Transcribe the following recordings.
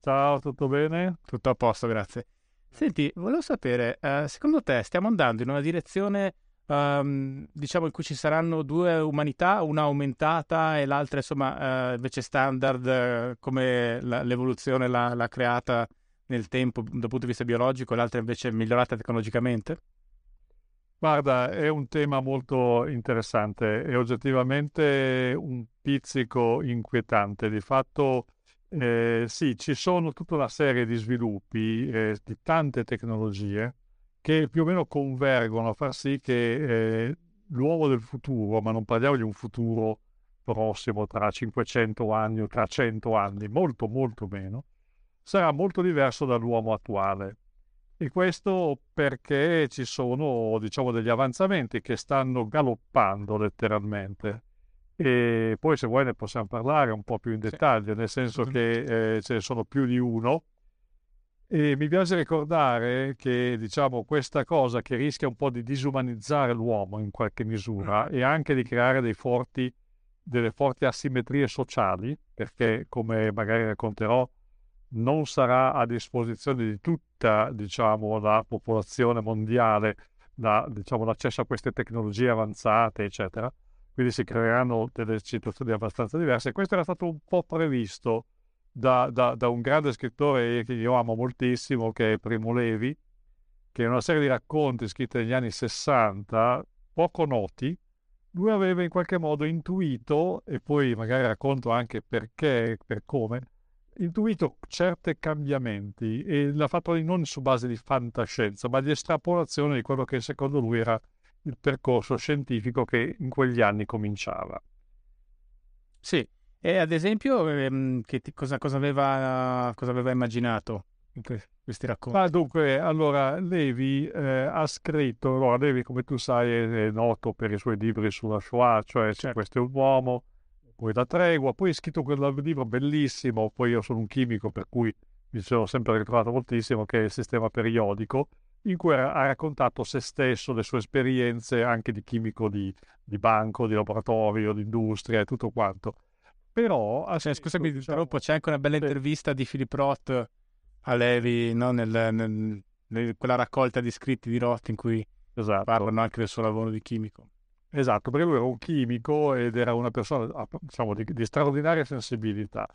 Ciao, tutto bene? Tutto a posto, grazie. Senti, volevo sapere, secondo te stiamo andando in una direzione diciamo in cui ci saranno due umanità, una aumentata e l'altra insomma invece standard come l'evoluzione l'ha creata nel tempo dal punto di vista biologico, l'altra invece migliorata tecnologicamente? Guarda, è un tema molto interessante e oggettivamente un pizzico inquietante. Di fatto sì, ci sono tutta una serie di sviluppi di tante tecnologie che più o meno convergono a far sì che l'uomo del futuro, ma non parliamo di un futuro prossimo tra 500 anni o tra 100 anni, molto molto meno, sarà molto diverso dall'uomo attuale. E questo perché ci sono, diciamo, degli avanzamenti che stanno galoppando letteralmente. E poi, se vuoi, ne possiamo parlare un po' più in dettaglio, nel senso che ce ne sono più di uno. E mi piace ricordare che, diciamo, questa cosa che rischia un po' di disumanizzare l'uomo in qualche misura e anche di creare delle forti asimmetrie sociali, perché, come magari racconterò, non sarà a disposizione di tutta, diciamo, la popolazione mondiale diciamo, l'accesso a queste tecnologie avanzate, eccetera. Quindi si creeranno delle situazioni abbastanza diverse. Questo era stato un po' previsto da un grande scrittore che io amo moltissimo, che è Primo Levi, che in una serie di racconti scritti negli anni 60, poco noti, lui aveva in qualche modo intuito, e poi magari racconto anche perché, per come, intuito certi cambiamenti, e l'ha fatto non su base di fantascienza, ma di estrapolazione di quello che secondo lui era il percorso scientifico che in quegli anni cominciava. Sì. E ad esempio, cosa aveva immaginato in questi racconti? Ma dunque, allora, Levi ha scritto... Allora, Levi, come tu sai, è noto per i suoi libri sulla Shoah, cioè certo. Questo è un uomo, poi La tregua, poi ha scritto quel libro bellissimo, poi io sono un chimico, per cui mi sono sempre ritrovato moltissimo, che è Il sistema periodico, in cui ha raccontato se stesso, le sue esperienze anche di chimico di banco, di laboratorio, di industria e tutto quanto. Però, scusami, interrompo, c'è anche una bella intervista di Philip Roth a Levi, no? Quella raccolta di scritti di Roth in cui parlano anche del suo lavoro di chimico. Esatto, perché lui era un chimico ed era una persona, diciamo, di straordinaria sensibilità.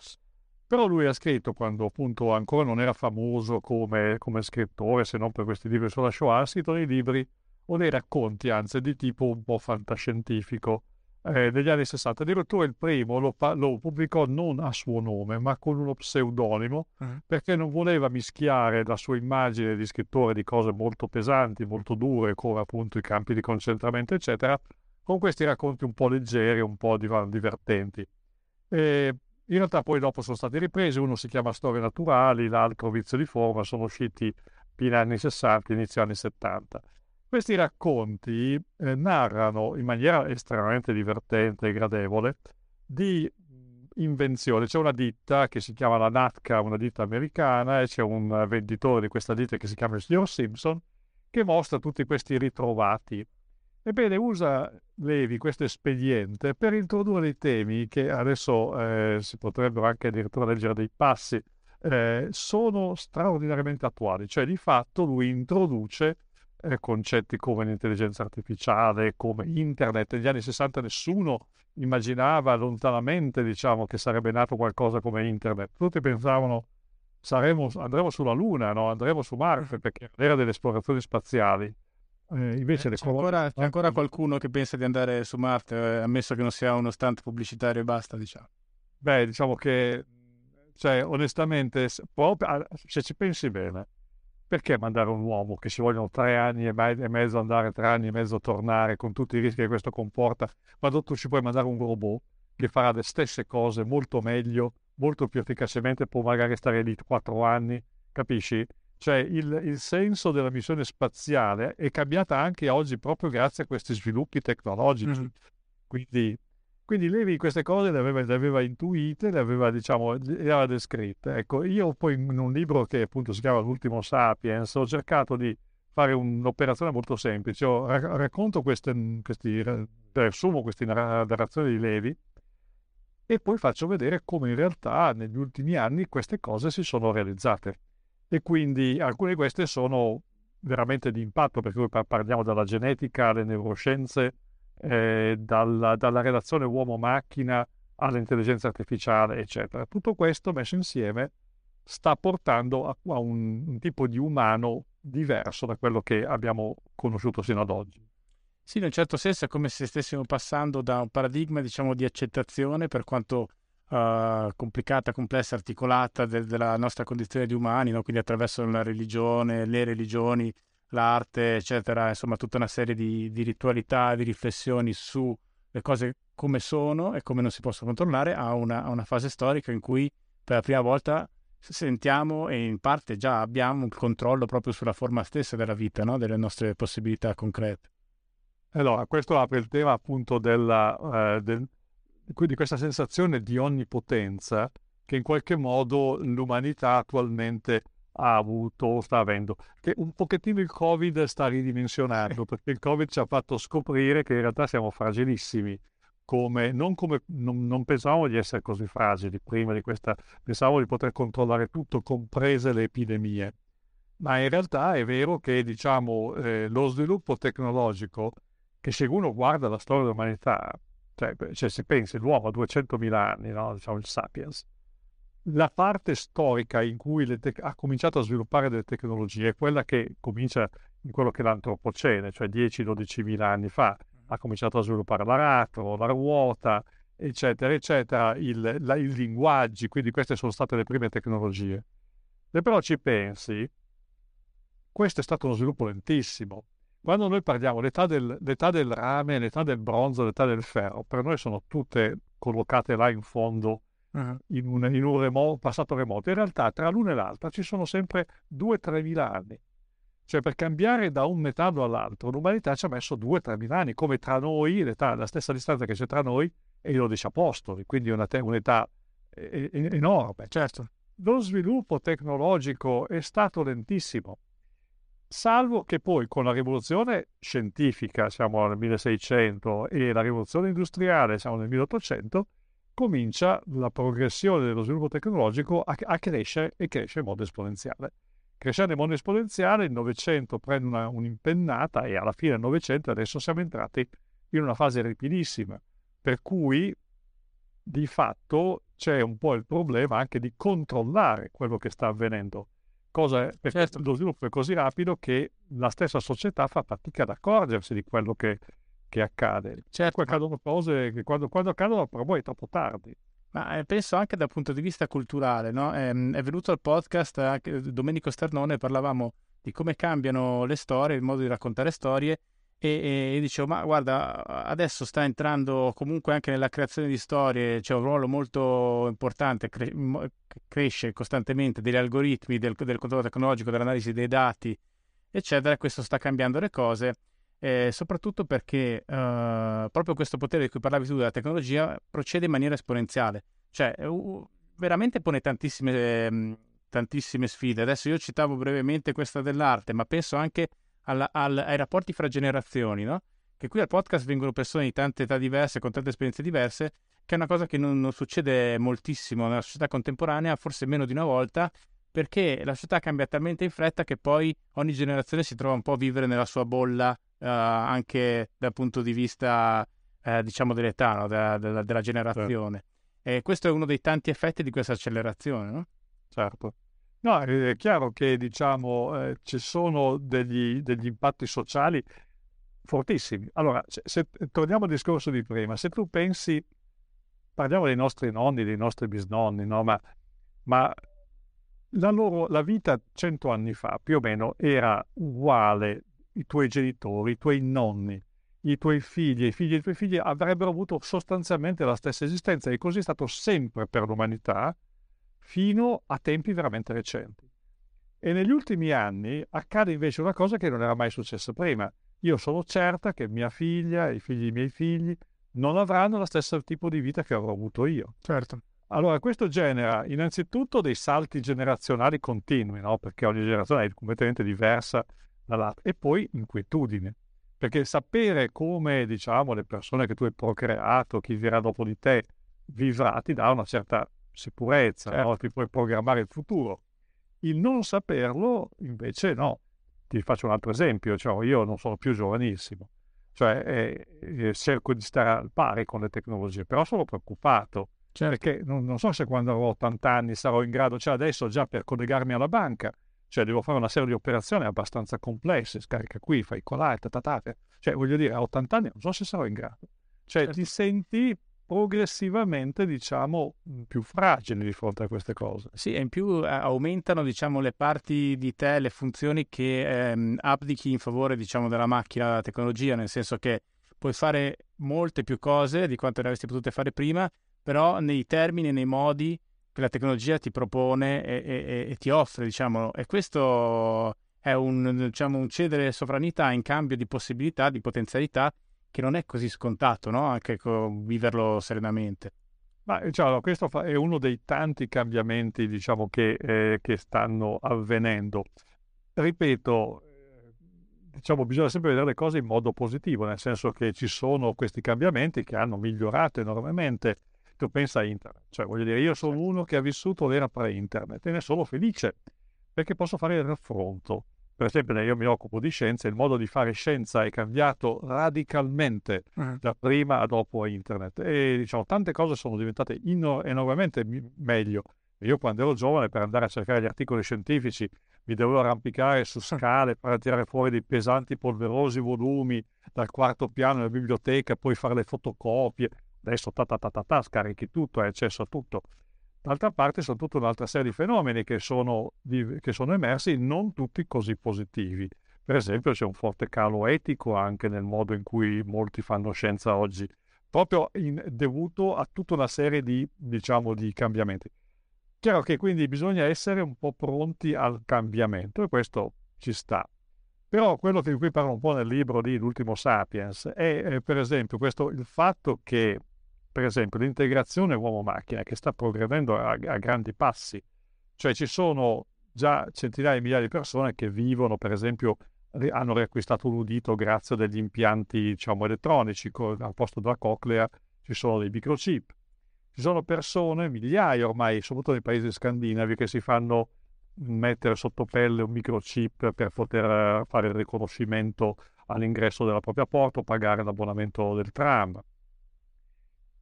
Però lui ha scritto, quando appunto ancora non era famoso come scrittore, se non per questi libri sulla Shoah, ha scritto dei libri o dei racconti, anzi, di tipo un po' fantascientifico. Negli anni 60, addirittura il primo lo pubblicò non a suo nome ma con uno pseudonimo, perché non voleva mischiare la sua immagine di scrittore di cose molto pesanti, molto dure, come appunto i campi di concentramento eccetera, con questi racconti un po' leggeri, un po' divertenti. In realtà poi dopo sono stati ripresi, uno si chiama Storie Naturali, l'altro Vizio di forma, sono usciti fine anni 60, inizio anni 70. Questi racconti narrano in maniera estremamente divertente e gradevole di invenzioni. C'è una ditta che si chiama la Natca, una ditta americana, e c'è un venditore di questa ditta che si chiama il signor Simpson, che mostra tutti questi ritrovati. Ebbene, usa Levi questo espediente per introdurre dei temi che adesso si potrebbero anche addirittura leggere dei passi, sono straordinariamente attuali. Cioè, di fatto, lui introduce concetti come l'intelligenza artificiale, come internet. Negli anni 60 nessuno immaginava lontanamente, diciamo, che sarebbe nato qualcosa come internet. Tutti pensavano andremo sulla Luna, no? Andremo su Marte, perché era delle esplorazioni spaziali. Invece c'è ancora qualcuno che pensa di andare su Marte, ammesso che non sia uno stunt pubblicitario e basta, diciamo. Beh, diciamo che, cioè, onestamente, se ci pensi bene, perché mandare un uomo che ci vogliono 3 anni e mezzo andare, 3 anni e mezzo tornare, con tutti i rischi che questo comporta, quando tu ci puoi mandare un robot che farà le stesse cose molto meglio, molto più efficacemente, può magari stare lì 4 anni, capisci? Cioè il senso della missione spaziale è cambiata anche oggi proprio grazie a questi sviluppi tecnologici. Mm-hmm. Quindi Levi queste cose le aveva intuite, le aveva descritte. Ecco, io poi in un libro che appunto si chiama L'ultimo Sapiens ho cercato di fare un'operazione molto semplice. Io racconto queste narrazioni di Levi e poi faccio vedere come in realtà negli ultimi anni queste cose si sono realizzate. E quindi alcune di queste sono veramente di impatto, perché parliamo dalla genetica alle neuroscienze, dalla relazione uomo-macchina all'intelligenza artificiale, eccetera. Tutto questo messo insieme sta portando a un tipo di umano diverso da quello che abbiamo conosciuto sino ad oggi. Sì, in un certo senso è come se stessimo passando da un paradigma, diciamo, di accettazione, per quanto complicata, complessa, articolata, della nostra condizione di umani, no? Quindi attraverso la religione, le religioni, l'arte, eccetera, insomma tutta una serie di ritualità, di riflessioni su le cose come sono e come non si possono controllare, a una fase storica in cui per la prima volta sentiamo e in parte già abbiamo un controllo proprio sulla forma stessa della vita, no? Delle nostre possibilità concrete. Allora, questo apre il tema appunto di questa sensazione di onnipotenza che in qualche modo l'umanità attualmente ha avuto, sta avendo, che un pochettino il Covid sta ridimensionando, perché il Covid ci ha fatto scoprire che in realtà siamo fragilissimi, non pensavamo di essere così fragili prima di questa, pensavamo di poter controllare tutto, comprese le epidemie, ma in realtà è vero che, diciamo, lo sviluppo tecnologico, che se uno guarda la storia dell'umanità, cioè se pensi l'uomo a 200.000 anni, no? Diciamo il Sapiens, la parte storica in cui ha cominciato a sviluppare delle tecnologie è quella che comincia in quello che è l'antropocene, cioè 10-12.000 anni fa ha cominciato a sviluppare l'aratro, la ruota, eccetera eccetera, i linguaggi, quindi queste sono state le prime tecnologie. E però ci pensi, questo è stato uno sviluppo lentissimo. Quando noi parliamo l'età del rame, l'età del bronzo, l'età del ferro, per noi sono tutte collocate là in fondo, uh-huh, in un passato remoto. In realtà tra l'una e l'altra ci sono sempre 2-3 mila anni. Cioè per cambiare da un metallo all'altro l'umanità ci ha messo 2-3 mila anni, come tra noi, la stessa distanza che c'è tra noi e i 12 apostoli, quindi è un'età enorme. Certo. Lo sviluppo tecnologico è stato lentissimo. Salvo che poi con la rivoluzione scientifica, siamo nel 1600, e la rivoluzione industriale, siamo nel 1800, comincia la progressione dello sviluppo tecnologico a crescere, e cresce in modo esponenziale. Crescendo in modo esponenziale, il Novecento prende un'impennata, e alla fine del Novecento adesso siamo entrati in una fase rapidissima, per cui di fatto c'è un po' il problema anche di controllare quello che sta avvenendo. Certo. Lo sviluppo è così rapido che la stessa società fa fatica ad accorgersi di quello che accade. Certo. Accadono cose che quando accadono però poi è troppo tardi. Ma penso anche dal punto di vista culturale, no? È venuto al podcast anche Domenico Starnone, parlavamo di come cambiano le storie, il modo di raccontare storie, e dicevo, ma guarda, adesso sta entrando comunque anche nella creazione di storie, c'è un ruolo molto importante, cresce costantemente, degli algoritmi, del controllo tecnologico, dell'analisi dei dati, eccetera. Questo sta cambiando le cose, soprattutto perché proprio questo potere di cui parlavi tu della tecnologia procede in maniera esponenziale, cioè veramente pone tantissime sfide. Adesso io citavo brevemente questa dell'arte, ma penso anche ai rapporti fra generazioni, no? Che qui al podcast vengono persone di tante età diverse, con tante esperienze diverse, che è una cosa che non succede moltissimo nella società contemporanea, forse meno di una volta, perché la società cambia talmente in fretta che poi ogni generazione si trova un po' a vivere nella sua bolla, anche dal punto di vista diciamo dell'età, no? della generazione. Certo. E questo è uno dei tanti effetti di questa accelerazione, no? Certo. No, è chiaro che diciamo ci sono degli impatti sociali fortissimi. Allora, se torniamo al discorso di prima, se tu pensi, parliamo dei nostri nonni, dei nostri bisnonni, no? Ma la vita 100 anni fa più o meno era uguale. I tuoi genitori, i tuoi nonni, i tuoi figli, i figli dei tuoi figli avrebbero avuto sostanzialmente la stessa esistenza, e così è stato sempre per l'umanità, fino a tempi veramente recenti. E negli ultimi anni accade invece una cosa che non era mai successa prima. Io sono certa che mia figlia e i figli dei miei figli non avranno lo stesso tipo di vita che avrò avuto io. Certo. Allora questo genera innanzitutto dei salti generazionali continui, no? Perché ogni generazione è completamente diversa dall'altra. E poi inquietudine. Perché sapere come, diciamo, le persone che tu hai procreato, chi verrà dopo di te, vivrà, ti dà una certa sicurezza, certo, no? Ti puoi programmare il futuro. Il non saperlo invece no. Ti faccio un altro esempio, cioè io non sono più giovanissimo, cioè cerco di stare al pari con le tecnologie, però sono preoccupato, certo, perché non so se quando avrò 80 anni sarò in grado, cioè adesso già per collegarmi alla banca, cioè devo fare una serie di operazioni abbastanza complesse, scarica qui, fai colà, cioè voglio dire, a 80 anni non so se sarò in grado, cioè certo, ti senti progressivamente, diciamo, più fragili di fronte a queste cose. Sì, e in più aumentano, diciamo, le parti di te, le funzioni che abdichi in favore, diciamo, della macchina, della tecnologia, nel senso che puoi fare molte più cose di quanto ne avresti potute fare prima, però nei termini, nei modi che la tecnologia ti propone e ti offre, diciamo, e questo è un cedere sovranità in cambio di possibilità, di potenzialità, che non è così scontato, no? Anche viverlo serenamente. Ma diciamo, questo è uno dei tanti cambiamenti, diciamo, che stanno avvenendo. Ripeto, diciamo, bisogna sempre vedere le cose in modo positivo, nel senso che ci sono questi cambiamenti che hanno migliorato enormemente. Tu pensa a internet, cioè voglio dire, io sono uno che ha vissuto l'era pre-internet e ne sono felice, perché posso fare il raffronto. Per esempio, io mi occupo di scienza, il modo di fare scienza è cambiato radicalmente da prima a dopo internet, e diciamo tante cose sono diventate enormemente meglio. Io quando ero giovane, per andare a cercare gli articoli scientifici mi dovevo arrampicare su scale per tirare fuori dei pesanti polverosi volumi dal quarto piano della biblioteca, poi fare le fotocopie. Adesso scarichi tutto, hai accesso a tutto. D'altra parte sono tutta un'altra serie di fenomeni che sono emersi, non tutti così positivi. Per esempio c'è un forte calo etico anche nel modo in cui molti fanno scienza oggi, proprio dovuto a tutta una serie di, diciamo, di cambiamenti. Chiaro che quindi bisogna essere un po' pronti al cambiamento, e questo ci sta. Però quello di cui parlo un po' nel libro di L'ultimo Sapiens è per esempio questo, il fatto che, per esempio, l'integrazione uomo-macchina che sta progredendo a grandi passi. Cioè ci sono già centinaia di migliaia di persone che vivono, per esempio, hanno riacquistato l'udito grazie a degli impianti, diciamo, elettronici. Al posto della coclea ci sono dei microchip. Ci sono persone, migliaia ormai, soprattutto nei paesi scandinavi, che si fanno mettere sotto pelle un microchip per poter fare il riconoscimento all'ingresso della propria porta o pagare l'abbonamento del tram.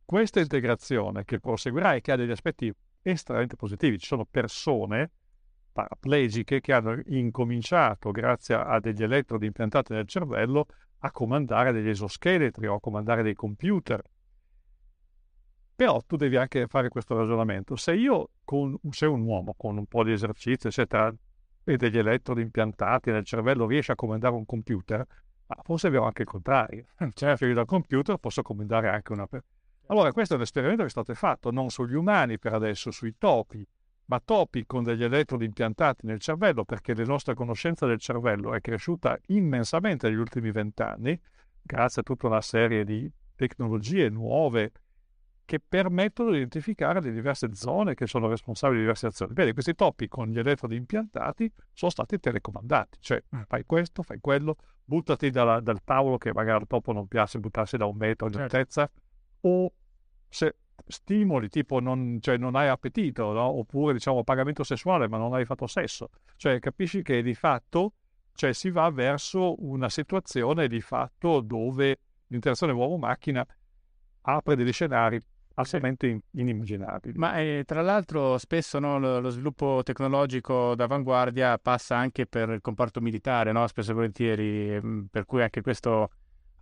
Questa integrazione che proseguirà e che ha degli aspetti estremamente positivi. Ci sono persone paraplegiche che hanno incominciato, grazie a degli elettrodi impiantati nel cervello, a comandare degli esoscheletri o a comandare dei computer. Però tu devi anche fare questo ragionamento. Se un uomo con un po' di esercizio, eccetera, e degli elettrodi impiantati nel cervello riesce a comandare un computer, ma forse è vero anche il contrario. Cioè, io dal computer posso comandare anche una persona. Allora, questo è un esperimento che è stato fatto non sugli umani per adesso, sui topi, ma topi con degli elettrodi impiantati nel cervello, perché la nostra conoscenza del cervello è cresciuta immensamente negli ultimi 20 anni, grazie a tutta una serie di tecnologie nuove che permettono di identificare le diverse zone che sono responsabili di diverse azioni. Vedi, questi topi con gli elettrodi impiantati sono stati telecomandati, cioè fai questo, fai quello, buttati dal tavolo, che magari al topo non piace buttarsi da 1 metro di altezza, o se stimoli tipo non hai appetito, no? Oppure, diciamo, pagamento sessuale ma non hai fatto sesso, cioè capisci che di fatto, cioè, si va verso una situazione di fatto dove l'interazione uomo-macchina apre degli scenari assolutamente inimmaginabili. Ma tra l'altro spesso, no, lo sviluppo tecnologico d'avanguardia passa anche per il comparto militare, no? Spesso e volentieri, per cui anche questo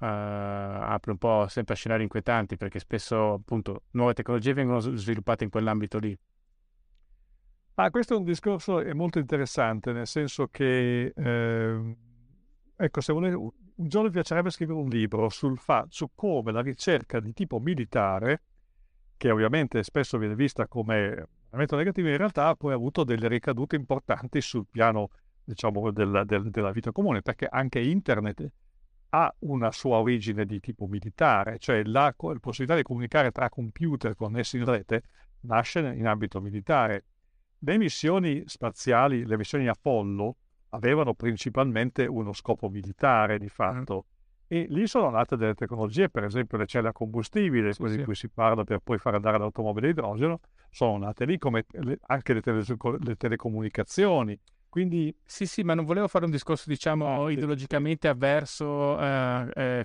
apre un po' sempre a scenari inquietanti, perché spesso appunto nuove tecnologie vengono sviluppate in quell'ambito lì. Ah, questo è un discorso molto interessante, nel senso che ecco, se volete, un giorno mi piacerebbe scrivere un libro su come la ricerca di tipo militare, che ovviamente spesso viene vista come elemento negativo, in realtà ha poi avuto delle ricadute importanti sul piano, diciamo, della vita comune, perché anche internet ha una sua origine di tipo militare, cioè la possibilità di comunicare tra computer connessi in rete nasce in ambito militare. Le missioni spaziali, le missioni Apollo, avevano principalmente uno scopo militare, di fatto, e lì sono nate delle tecnologie, per esempio le celle a combustibile, quelle di cui si parla per poi far andare l'automobile a idrogeno, sono nate lì, come anche le telecomunicazioni. Quindi... Sì, ma non volevo fare un discorso, diciamo, ideologicamente avverso,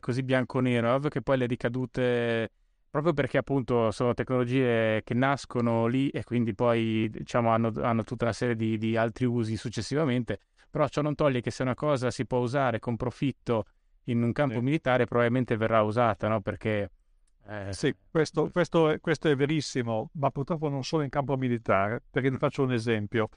così bianco-nero. È ovvio che poi le ricadute, proprio perché appunto sono tecnologie che nascono lì e quindi poi, diciamo, hanno tutta una serie di altri usi successivamente, però ciò non toglie che se una cosa si può usare con profitto in un campo militare, probabilmente verrà usata, no? Perché sì, questo è verissimo, ma purtroppo non solo in campo militare, perché vi faccio un esempio.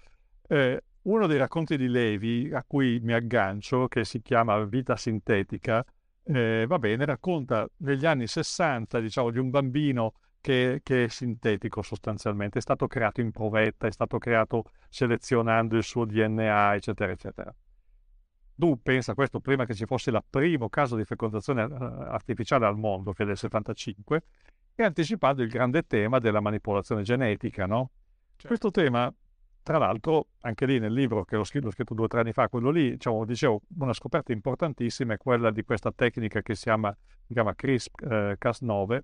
Uno dei racconti di Levi a cui mi aggancio, che si chiama Vita sintetica, va bene, racconta negli anni 60, diciamo, di un bambino che è sintetico sostanzialmente, è stato creato in provetta, è stato creato selezionando il suo DNA, eccetera, eccetera. Tu pensa, questo prima che ci fosse il primo caso di fecondazione artificiale al mondo, che è del 75, e anticipando il grande tema della manipolazione genetica, no? Certo. Questo tema, tra l'altro, anche lì nel libro, che l'ho scritto 2 o 3 anni fa, quello lì, diciamo, dicevo, una scoperta importantissima è quella di questa tecnica che si chiama CRISP-Cas9,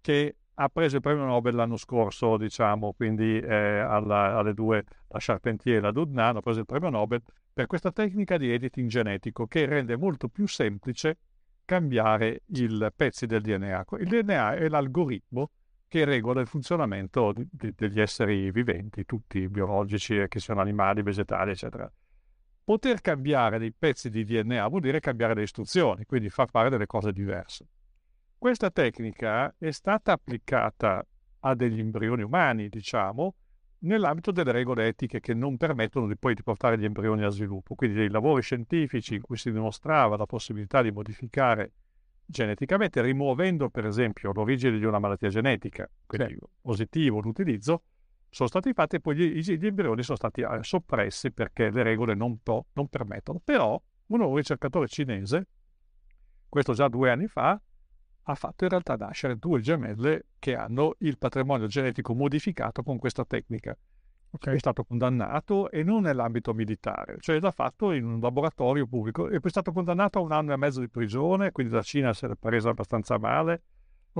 che ha preso il premio Nobel l'anno scorso, diciamo, quindi alle due, la Charpentier e la Dudna, hanno preso il premio Nobel per questa tecnica di editing genetico che rende molto più semplice cambiare i pezzi del DNA. Il DNA è l'algoritmo che regola il funzionamento degli esseri viventi, tutti biologici, che siano animali, vegetali, eccetera. Poter cambiare dei pezzi di DNA vuol dire cambiare le istruzioni, quindi far fare delle cose diverse. Questa tecnica è stata applicata a degli embrioni umani, diciamo, nell'ambito delle regole etiche che non permettono di poi di portare gli embrioni a sviluppo, quindi dei lavori scientifici in cui si dimostrava la possibilità di modificare geneticamente, rimuovendo per esempio l'origine di una malattia genetica, quindi positivo l'utilizzo, sono stati fatti e poi gli embrioni sono stati soppressi perché le regole non permettono. Però un ricercatore cinese, questo già 2 anni fa, ha fatto in realtà nascere 2 gemelle che hanno il patrimonio genetico modificato con questa tecnica. È stato condannato, e non nell'ambito militare, cioè l'ha fatto in un laboratorio pubblico, e poi è stato condannato a 1 anno e mezzo di prigione, quindi la Cina se l'è presa abbastanza male.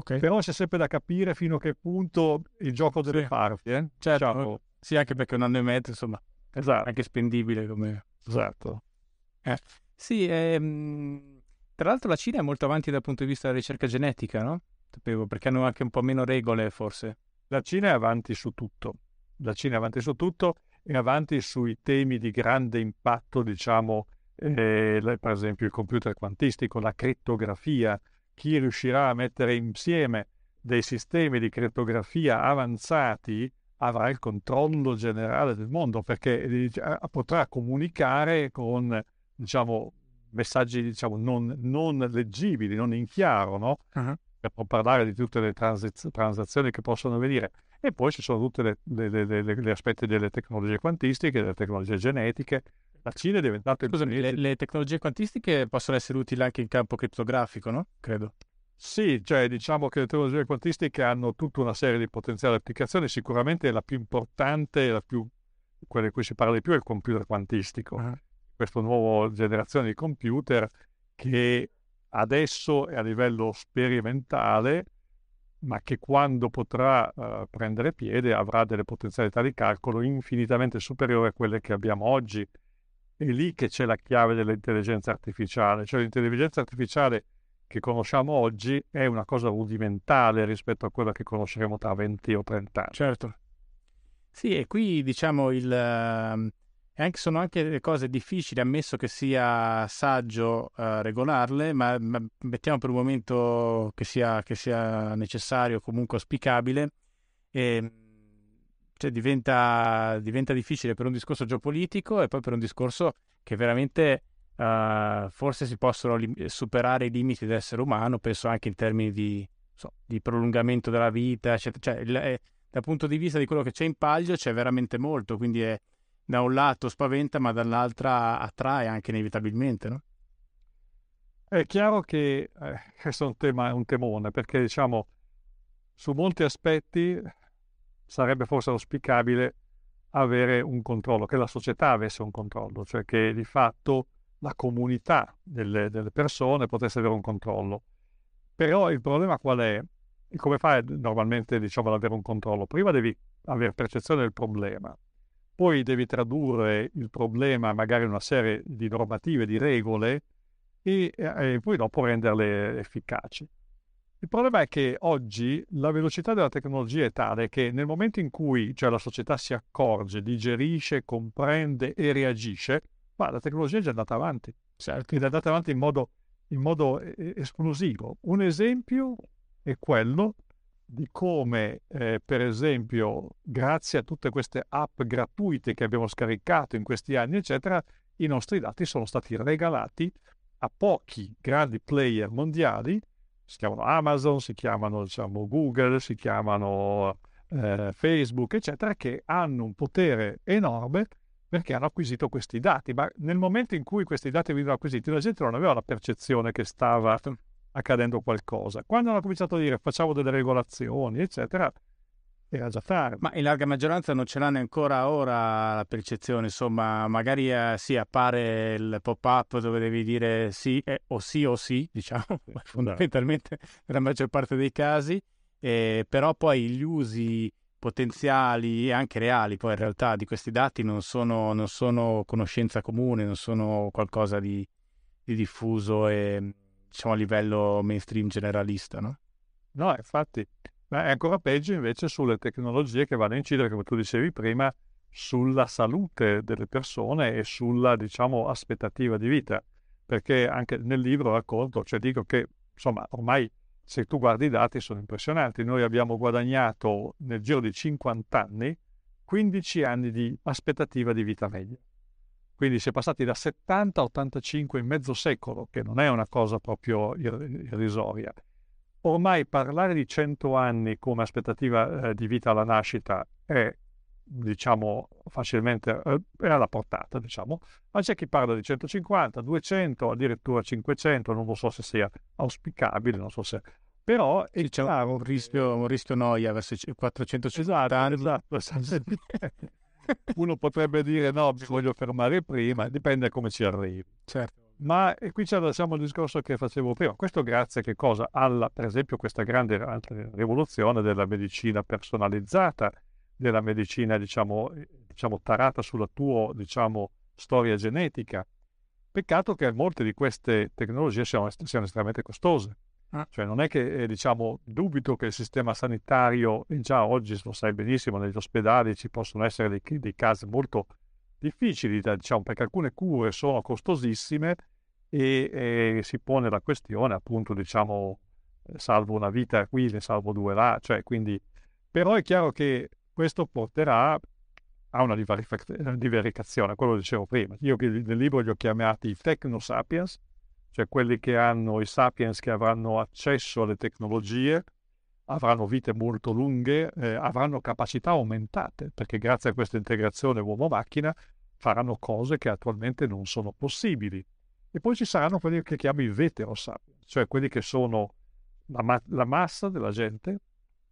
Però c'è sempre da capire fino a che punto il gioco delle parti. Certo, diciamo. Sì, anche perché 1 anno e mezzo, insomma, esatto, anche spendibile come... Esatto. Sì, tra l'altro la Cina è molto avanti dal punto di vista della ricerca genetica, no? Sapevo, perché hanno anche un po' meno regole, forse. La Cina è avanti su tutto. La Cina è avanti su tutto, e avanti sui temi di grande impatto, diciamo, per esempio il computer quantistico, la crittografia. Chi riuscirà a mettere insieme dei sistemi di crittografia avanzati avrà il controllo generale del mondo, perché potrà comunicare con, diciamo, messaggi, diciamo, non leggibili, non in chiaro, no? Per parlare di tutte le transazioni che possono avvenire. E poi ci sono tutti gli aspetti delle tecnologie quantistiche, delle tecnologie genetiche. La Cina è diventata... Scusami, le tecnologie quantistiche possono essere utili anche in campo criptografico, no? Credo. Sì, cioè diciamo che le tecnologie quantistiche hanno tutta una serie di potenziali applicazioni. Sicuramente la più importante, quella di cui si parla di più, è il computer quantistico. Questa nuova generazione di computer che adesso è a livello sperimentale, ma che quando potrà prendere piede avrà delle potenzialità di calcolo infinitamente superiori a quelle che abbiamo oggi. È lì che c'è la chiave dell'intelligenza artificiale, cioè l'intelligenza artificiale che conosciamo oggi è una cosa rudimentale rispetto a quella che conosceremo tra 20 o 30 anni. Certo. Sì, e qui diciamo sono anche le cose difficili, ammesso che sia saggio regolarle, ma mettiamo per un momento che sia necessario, comunque auspicabile, e cioè diventa difficile per un discorso geopolitico e poi per un discorso che veramente forse si possono superare i limiti dell'essere umano, penso anche in termini di prolungamento della vita, eccetera. Cioè, dal punto di vista di quello che c'è in palio c'è veramente molto, quindi è da un lato spaventa ma dall'altra attrae anche inevitabilmente, no? È chiaro che questo è un temone, perché diciamo su molti aspetti sarebbe forse auspicabile avere un controllo, che la società avesse un controllo, cioè che di fatto la comunità delle persone potesse avere un controllo. Però il problema qual è? Come fai normalmente, diciamo, ad avere un controllo? Prima devi avere percezione del problema. Poi devi tradurre il problema magari in una serie di normative, di regole, e poi dopo renderle efficaci. Il problema è che oggi la velocità della tecnologia è tale che nel momento in cui, cioè, la società si accorge, digerisce, comprende e reagisce, ma la tecnologia è già andata avanti. Certo. È andata avanti in modo esplosivo. Un esempio è quello di come, per esempio, grazie a tutte queste app gratuite che abbiamo scaricato in questi anni, eccetera, i nostri dati sono stati regalati a pochi grandi player mondiali, si chiamano Amazon, si chiamano, diciamo, Google, si chiamano Facebook, eccetera, che hanno un potere enorme perché hanno acquisito questi dati. Ma nel momento in cui questi dati venivano acquisiti, la gente non aveva la percezione che stava accadendo qualcosa. Quando hanno cominciato a dire facciamo delle regolazioni, eccetera, era già tardi. Ma in larga maggioranza non ce l'hanno ancora ora la percezione, insomma, magari sì, appare il pop-up dove devi dire sì o sì, diciamo, fondamentalmente nella maggior parte dei casi, però poi gli usi potenziali e anche reali poi in realtà di questi dati non sono conoscenza comune, non sono qualcosa di diffuso e, diciamo, a livello mainstream generalista, no? No, infatti. Ma è ancora peggio invece sulle tecnologie che vanno a incidere, come tu dicevi prima, sulla salute delle persone e sulla, diciamo, aspettativa di vita. Perché anche nel libro racconto, cioè dico che, insomma, ormai se tu guardi i dati sono impressionanti. Noi abbiamo guadagnato nel giro di 50 anni 15 anni di aspettativa di vita media. Quindi si è passati da 70 a 85 in mezzo secolo, che non è una cosa proprio irrisoria. Ormai parlare di 100 anni come aspettativa di vita alla nascita è, diciamo, facilmente è alla portata, diciamo. Ma c'è chi parla di 150, 200, addirittura 500, non lo so se sia auspicabile, non so se... Però è sì, chiaro... C'è un rischio noia verso 450 anni. Esatto. Uno potrebbe dire no, mi voglio fermare prima, dipende come ci arrivi. Certo. Ma e qui c'è, diciamo, il discorso che facevo prima. Questo grazie che cosa? Alla, per esempio, questa grande rivoluzione della medicina personalizzata, della medicina, diciamo tarata sulla tua, diciamo, storia genetica. Peccato che molte di queste tecnologie siano estremamente costose. Cioè non è che, diciamo, dubito che il sistema sanitario, già oggi lo sai benissimo, negli ospedali ci possono essere dei casi molto difficili, diciamo, perché alcune cure sono costosissime e si pone la questione, appunto, diciamo, salvo una vita qui, ne salvo due là, cioè, quindi. Però è chiaro che questo porterà a una divaricazione, quello che dicevo prima. Io nel libro li ho chiamati i Techno Sapiens, cioè quelli che hanno i sapiens che avranno accesso alle tecnologie, avranno vite molto lunghe, avranno capacità aumentate, perché grazie a questa integrazione uomo-macchina faranno cose che attualmente non sono possibili. E poi ci saranno quelli che chiamo i vetero sapiens, cioè quelli che sono la massa della gente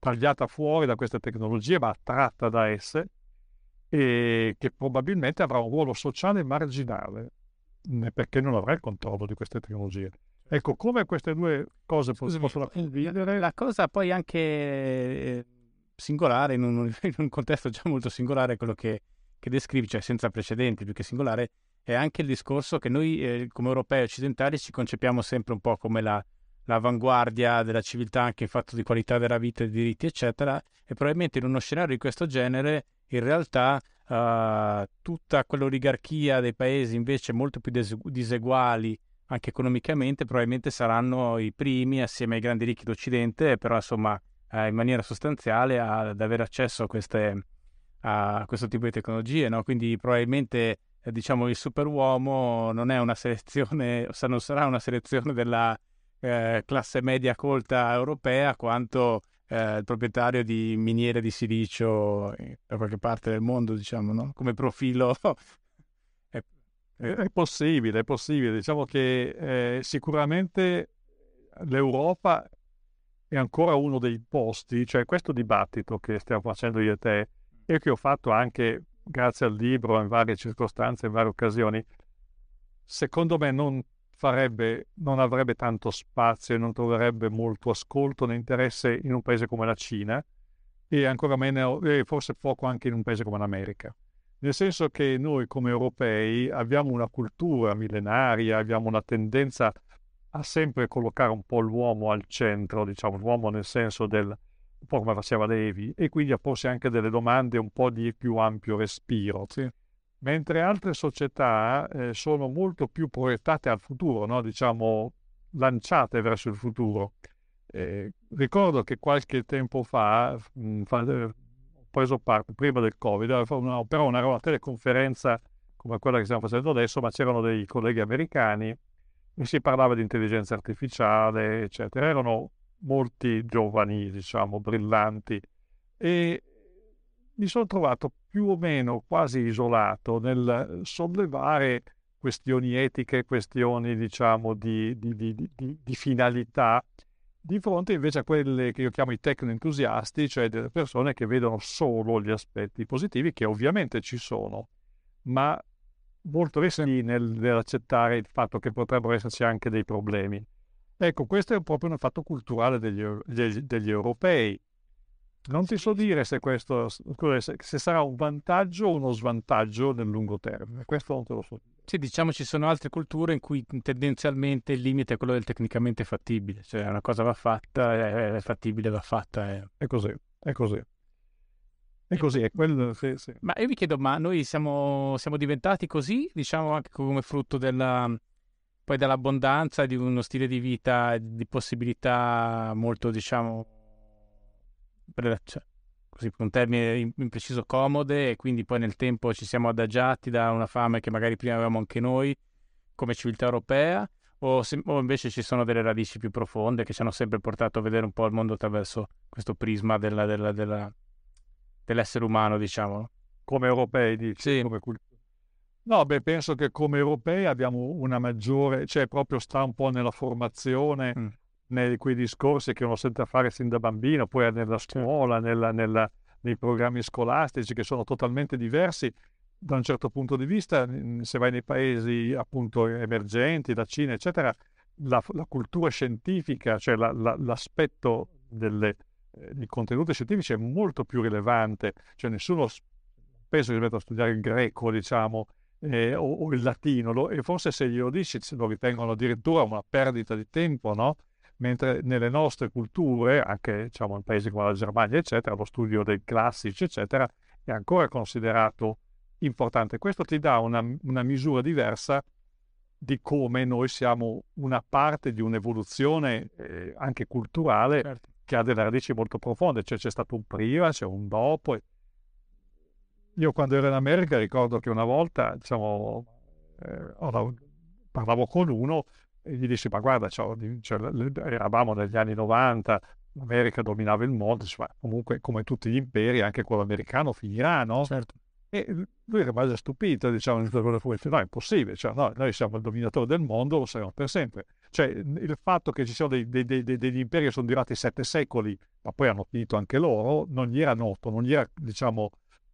tagliata fuori da queste tecnologie ma attratta da esse, e che probabilmente avrà un ruolo sociale marginale perché non avrà il controllo di queste tecnologie. Ecco, come queste due cose possono convivere? La cosa poi anche singolare, in un contesto già molto singolare, quello che descrivi, cioè senza precedenti, più che singolare, è anche il discorso che noi come europei occidentali ci concepiamo sempre un po' come la l'avanguardia della civiltà anche in fatto di qualità della vita, di diritti eccetera, e probabilmente in uno scenario di questo genere in realtà tutta quell'oligarchia dei paesi invece molto più diseguali anche economicamente probabilmente saranno i primi assieme ai grandi ricchi d'Occidente, però insomma in maniera sostanziale ad avere accesso a questo tipo di tecnologie, no? Quindi probabilmente diciamo il superuomo non è una selezione, non sarà una selezione della classe media colta europea quanto il proprietario di miniere di silicio da qualche parte del mondo, diciamo, no? Come profilo è possibile, diciamo che sicuramente l'Europa è ancora uno dei posti, cioè questo dibattito che stiamo facendo io e te e che ho fatto anche grazie al libro in varie circostanze, in varie occasioni, secondo me non avrebbe tanto spazio e non troverebbe molto ascolto né interesse in un paese come la Cina e ancora meno, e forse poco anche in un paese come l'America. Nel senso che noi come europei abbiamo una cultura millenaria, abbiamo una tendenza a sempre collocare un po' l'uomo al centro, diciamo, l'uomo nel senso del, un po' come faceva Levi, e quindi a porsi anche delle domande un po' di più ampio respiro. Sì. Mentre altre società sono molto più proiettate al futuro, no? Diciamo lanciate verso il futuro. Ricordo che qualche tempo fa, ho preso parte, prima del Covid, però era una teleconferenza come quella che stiamo facendo adesso, ma c'erano dei colleghi americani e si parlava di intelligenza artificiale, eccetera. Erano molti giovani, diciamo, brillanti, e mi sono trovato più o meno quasi isolato nel sollevare questioni etiche, questioni diciamo di finalità, di fronte invece a quelle che io chiamo i tecnoentusiasti, cioè delle persone che vedono solo gli aspetti positivi, che ovviamente ci sono, ma molto resti nell'accettare il fatto che potrebbero esserci anche dei problemi. Ecco, questo è proprio un fatto culturale degli europei. Non ti so dire se questo se sarà un vantaggio o uno svantaggio nel lungo termine, questo non te lo so dire. Sì, diciamo ci sono altre culture in cui tendenzialmente il limite è quello del tecnicamente fattibile, cioè una cosa va fatta, è fattibile, va fatta. È così, è quello. Sì. Ma io mi chiedo, ma noi siamo diventati così, diciamo anche come frutto dell'abbondanza di uno stile di vita, di possibilità molto, diciamo, così con un termine impreciso, comode, e quindi poi nel tempo ci siamo adagiati da una fame che magari prima avevamo anche noi come civiltà europea, o invece ci sono delle radici più profonde che ci hanno sempre portato a vedere un po' il mondo attraverso questo prisma dell'essere umano, diciamo, come europei, dici? Sì. Come cultura. No, beh, penso che come europei abbiamo una maggiore, cioè proprio sta un po' nella formazione, nei quei discorsi che uno sente fare sin da bambino, poi nella scuola, nei programmi scolastici, che sono totalmente diversi da un certo punto di vista. Se vai nei paesi appunto emergenti, la Cina eccetera, la cultura scientifica, cioè l'aspetto dei contenuti scientifici è molto più rilevante, cioè nessuno penso che si metta a studiare il greco, diciamo, o il latino, e forse se glielo dici lo ritengono addirittura una perdita di tempo, no? Mentre nelle nostre culture, anche diciamo in paesi come la Germania eccetera, lo studio dei classici eccetera è ancora considerato importante. Questo ti dà una misura diversa di come noi siamo una parte di un'evoluzione anche culturale, certo, che ha delle radici molto profonde, cioè c'è stato un prima, c'è un dopo. Io quando ero in America ricordo che una volta, diciamo, parlavo con uno e gli dissi, ma guarda, eravamo negli anni 90, l'America dominava il mondo, ma comunque come tutti gli imperi anche quello americano finirà, no? Certo. E lui rimase stupito, diciamo, no, è impossibile, cioè, no, noi siamo il dominatore del mondo, lo saremo per sempre. Cioè il fatto che ci siano degli imperi che sono durati 7 secoli, ma poi hanno finito anche loro, non gli era noto, non gli era, diciamo,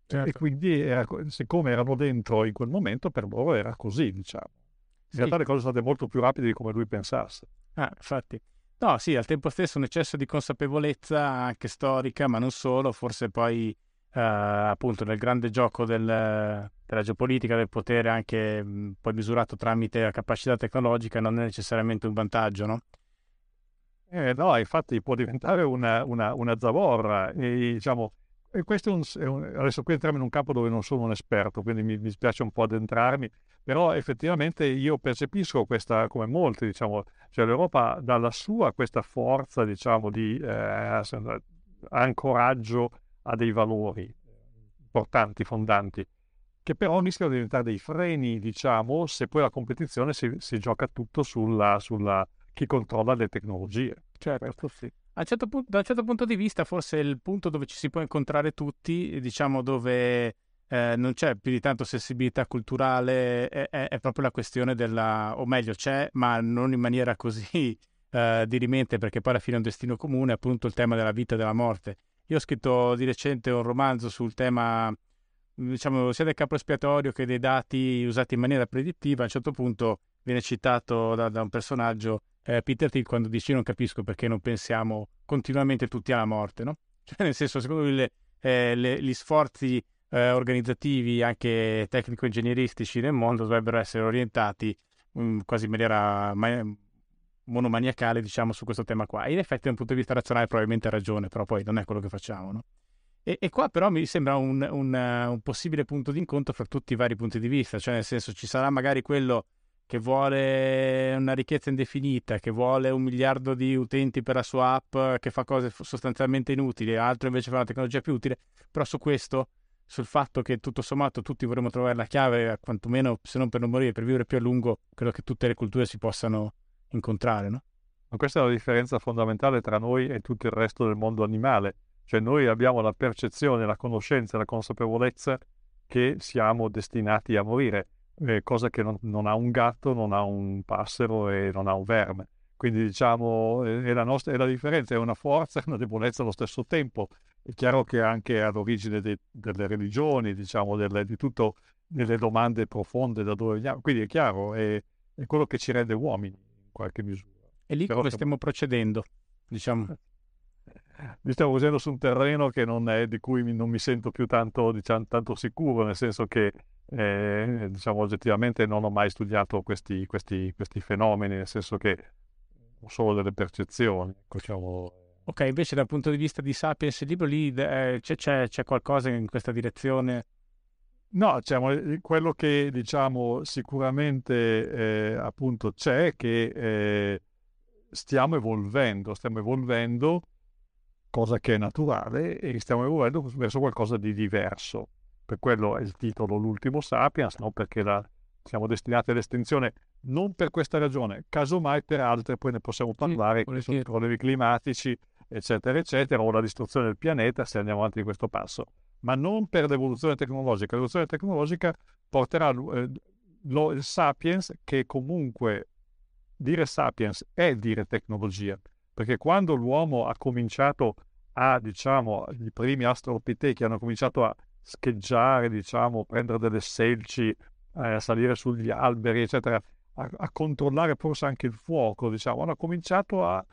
certo. E quindi siccome erano dentro in quel momento, per loro era così, diciamo. In realtà le cose sono state molto più rapide di come lui pensasse. Infatti. No, sì, al tempo stesso un eccesso di consapevolezza anche storica, ma non solo, forse poi appunto nel grande gioco della geopolitica, del potere anche poi misurato tramite la capacità tecnologica, non è necessariamente un vantaggio, no? No, infatti può diventare una zavorra e diciamo, e questo adesso qui entriamo in un campo dove non sono un esperto, quindi mi spiace un po' addentrarmi, però effettivamente io percepisco questa, come molti diciamo, cioè l'Europa dalla sua questa forza diciamo di ancoraggio a dei valori importanti, fondanti, che però rischiano di diventare dei freni diciamo se poi la competizione si gioca tutto sulla chi controlla le tecnologie. Certo, sì. Da un certo punto di vista forse è il punto dove ci si può incontrare tutti, diciamo dove non c'è più di tanto sensibilità culturale, è proprio la questione della, o meglio c'è, ma non in maniera così dirimente, perché poi alla fine è un destino comune, appunto il tema della vita e della morte. Io ho scritto di recente un romanzo sul tema, diciamo, sia del capro espiatorio che dei dati usati in maniera predittiva. A un certo punto viene citato da un personaggio, Peter Thiel, quando dice: non capisco perché non pensiamo continuamente tutti alla morte, no? Cioè, nel senso, secondo lui gli sforzi organizzativi, anche tecnico-ingegneristici nel mondo, dovrebbero essere orientati quasi in maniera monomaniacale, diciamo, su questo tema qua. E in effetti, da un punto di vista razionale, probabilmente ha ragione, però poi non è quello che facciamo, no? E qua però mi sembra un possibile punto d'incontro fra tutti i vari punti di vista, cioè nel senso ci sarà magari quello che vuole una ricchezza indefinita, che vuole 1 miliardo di utenti per la sua app, che fa cose sostanzialmente inutili, altro invece fa una tecnologia più utile. Però su questo, sul fatto che tutto sommato tutti vorremmo trovare la chiave, quantomeno se non per non morire, per vivere più a lungo, credo che tutte le culture si possano incontrare, no? Ma questa è una differenza fondamentale tra noi e tutto il resto del mondo animale, cioè noi abbiamo la percezione, la conoscenza, la consapevolezza che siamo destinati a morire. Cosa che non ha un gatto, non ha un passero e non ha un verme. Quindi diciamo è la differenza, è una forza e una debolezza allo stesso tempo. È chiaro che anche all'origine delle religioni, diciamo, di tutto, delle domande profonde da dove veniamo. Quindi è chiaro, è quello che ci rende uomini in qualche misura. E lì come stiamo procedendo, diciamo. Mi stiamo usando su un terreno che non è, di cui non mi sento più tanto, diciamo, tanto sicuro, nel senso che diciamo oggettivamente non ho mai studiato questi fenomeni, nel senso che ho solo delle percezioni, diciamo. Ok, invece dal punto di vista di Sapiens, il libro lì c'è qualcosa in questa direzione? No, diciamo, quello che diciamo sicuramente appunto c'è, che stiamo evolvendo, cosa che è naturale, e stiamo evolvendo verso qualcosa di diverso. Per quello è il titolo L'ultimo Sapiens, no? Perché siamo destinati all'estinzione non per questa ragione, casomai per altre, poi ne possiamo parlare, che sono i problemi climatici, eccetera, eccetera, o la distruzione del pianeta se andiamo avanti di questo passo. Ma non per l'evoluzione tecnologica. L'evoluzione tecnologica porterà il Sapiens, che comunque dire Sapiens è dire tecnologia, perché quando l'uomo ha cominciato a, diciamo, i primi australopitechi hanno cominciato a scheggiare, diciamo, prendere delle selci, salire sugli alberi, eccetera, a controllare forse anche il fuoco, diciamo, hanno cominciato a,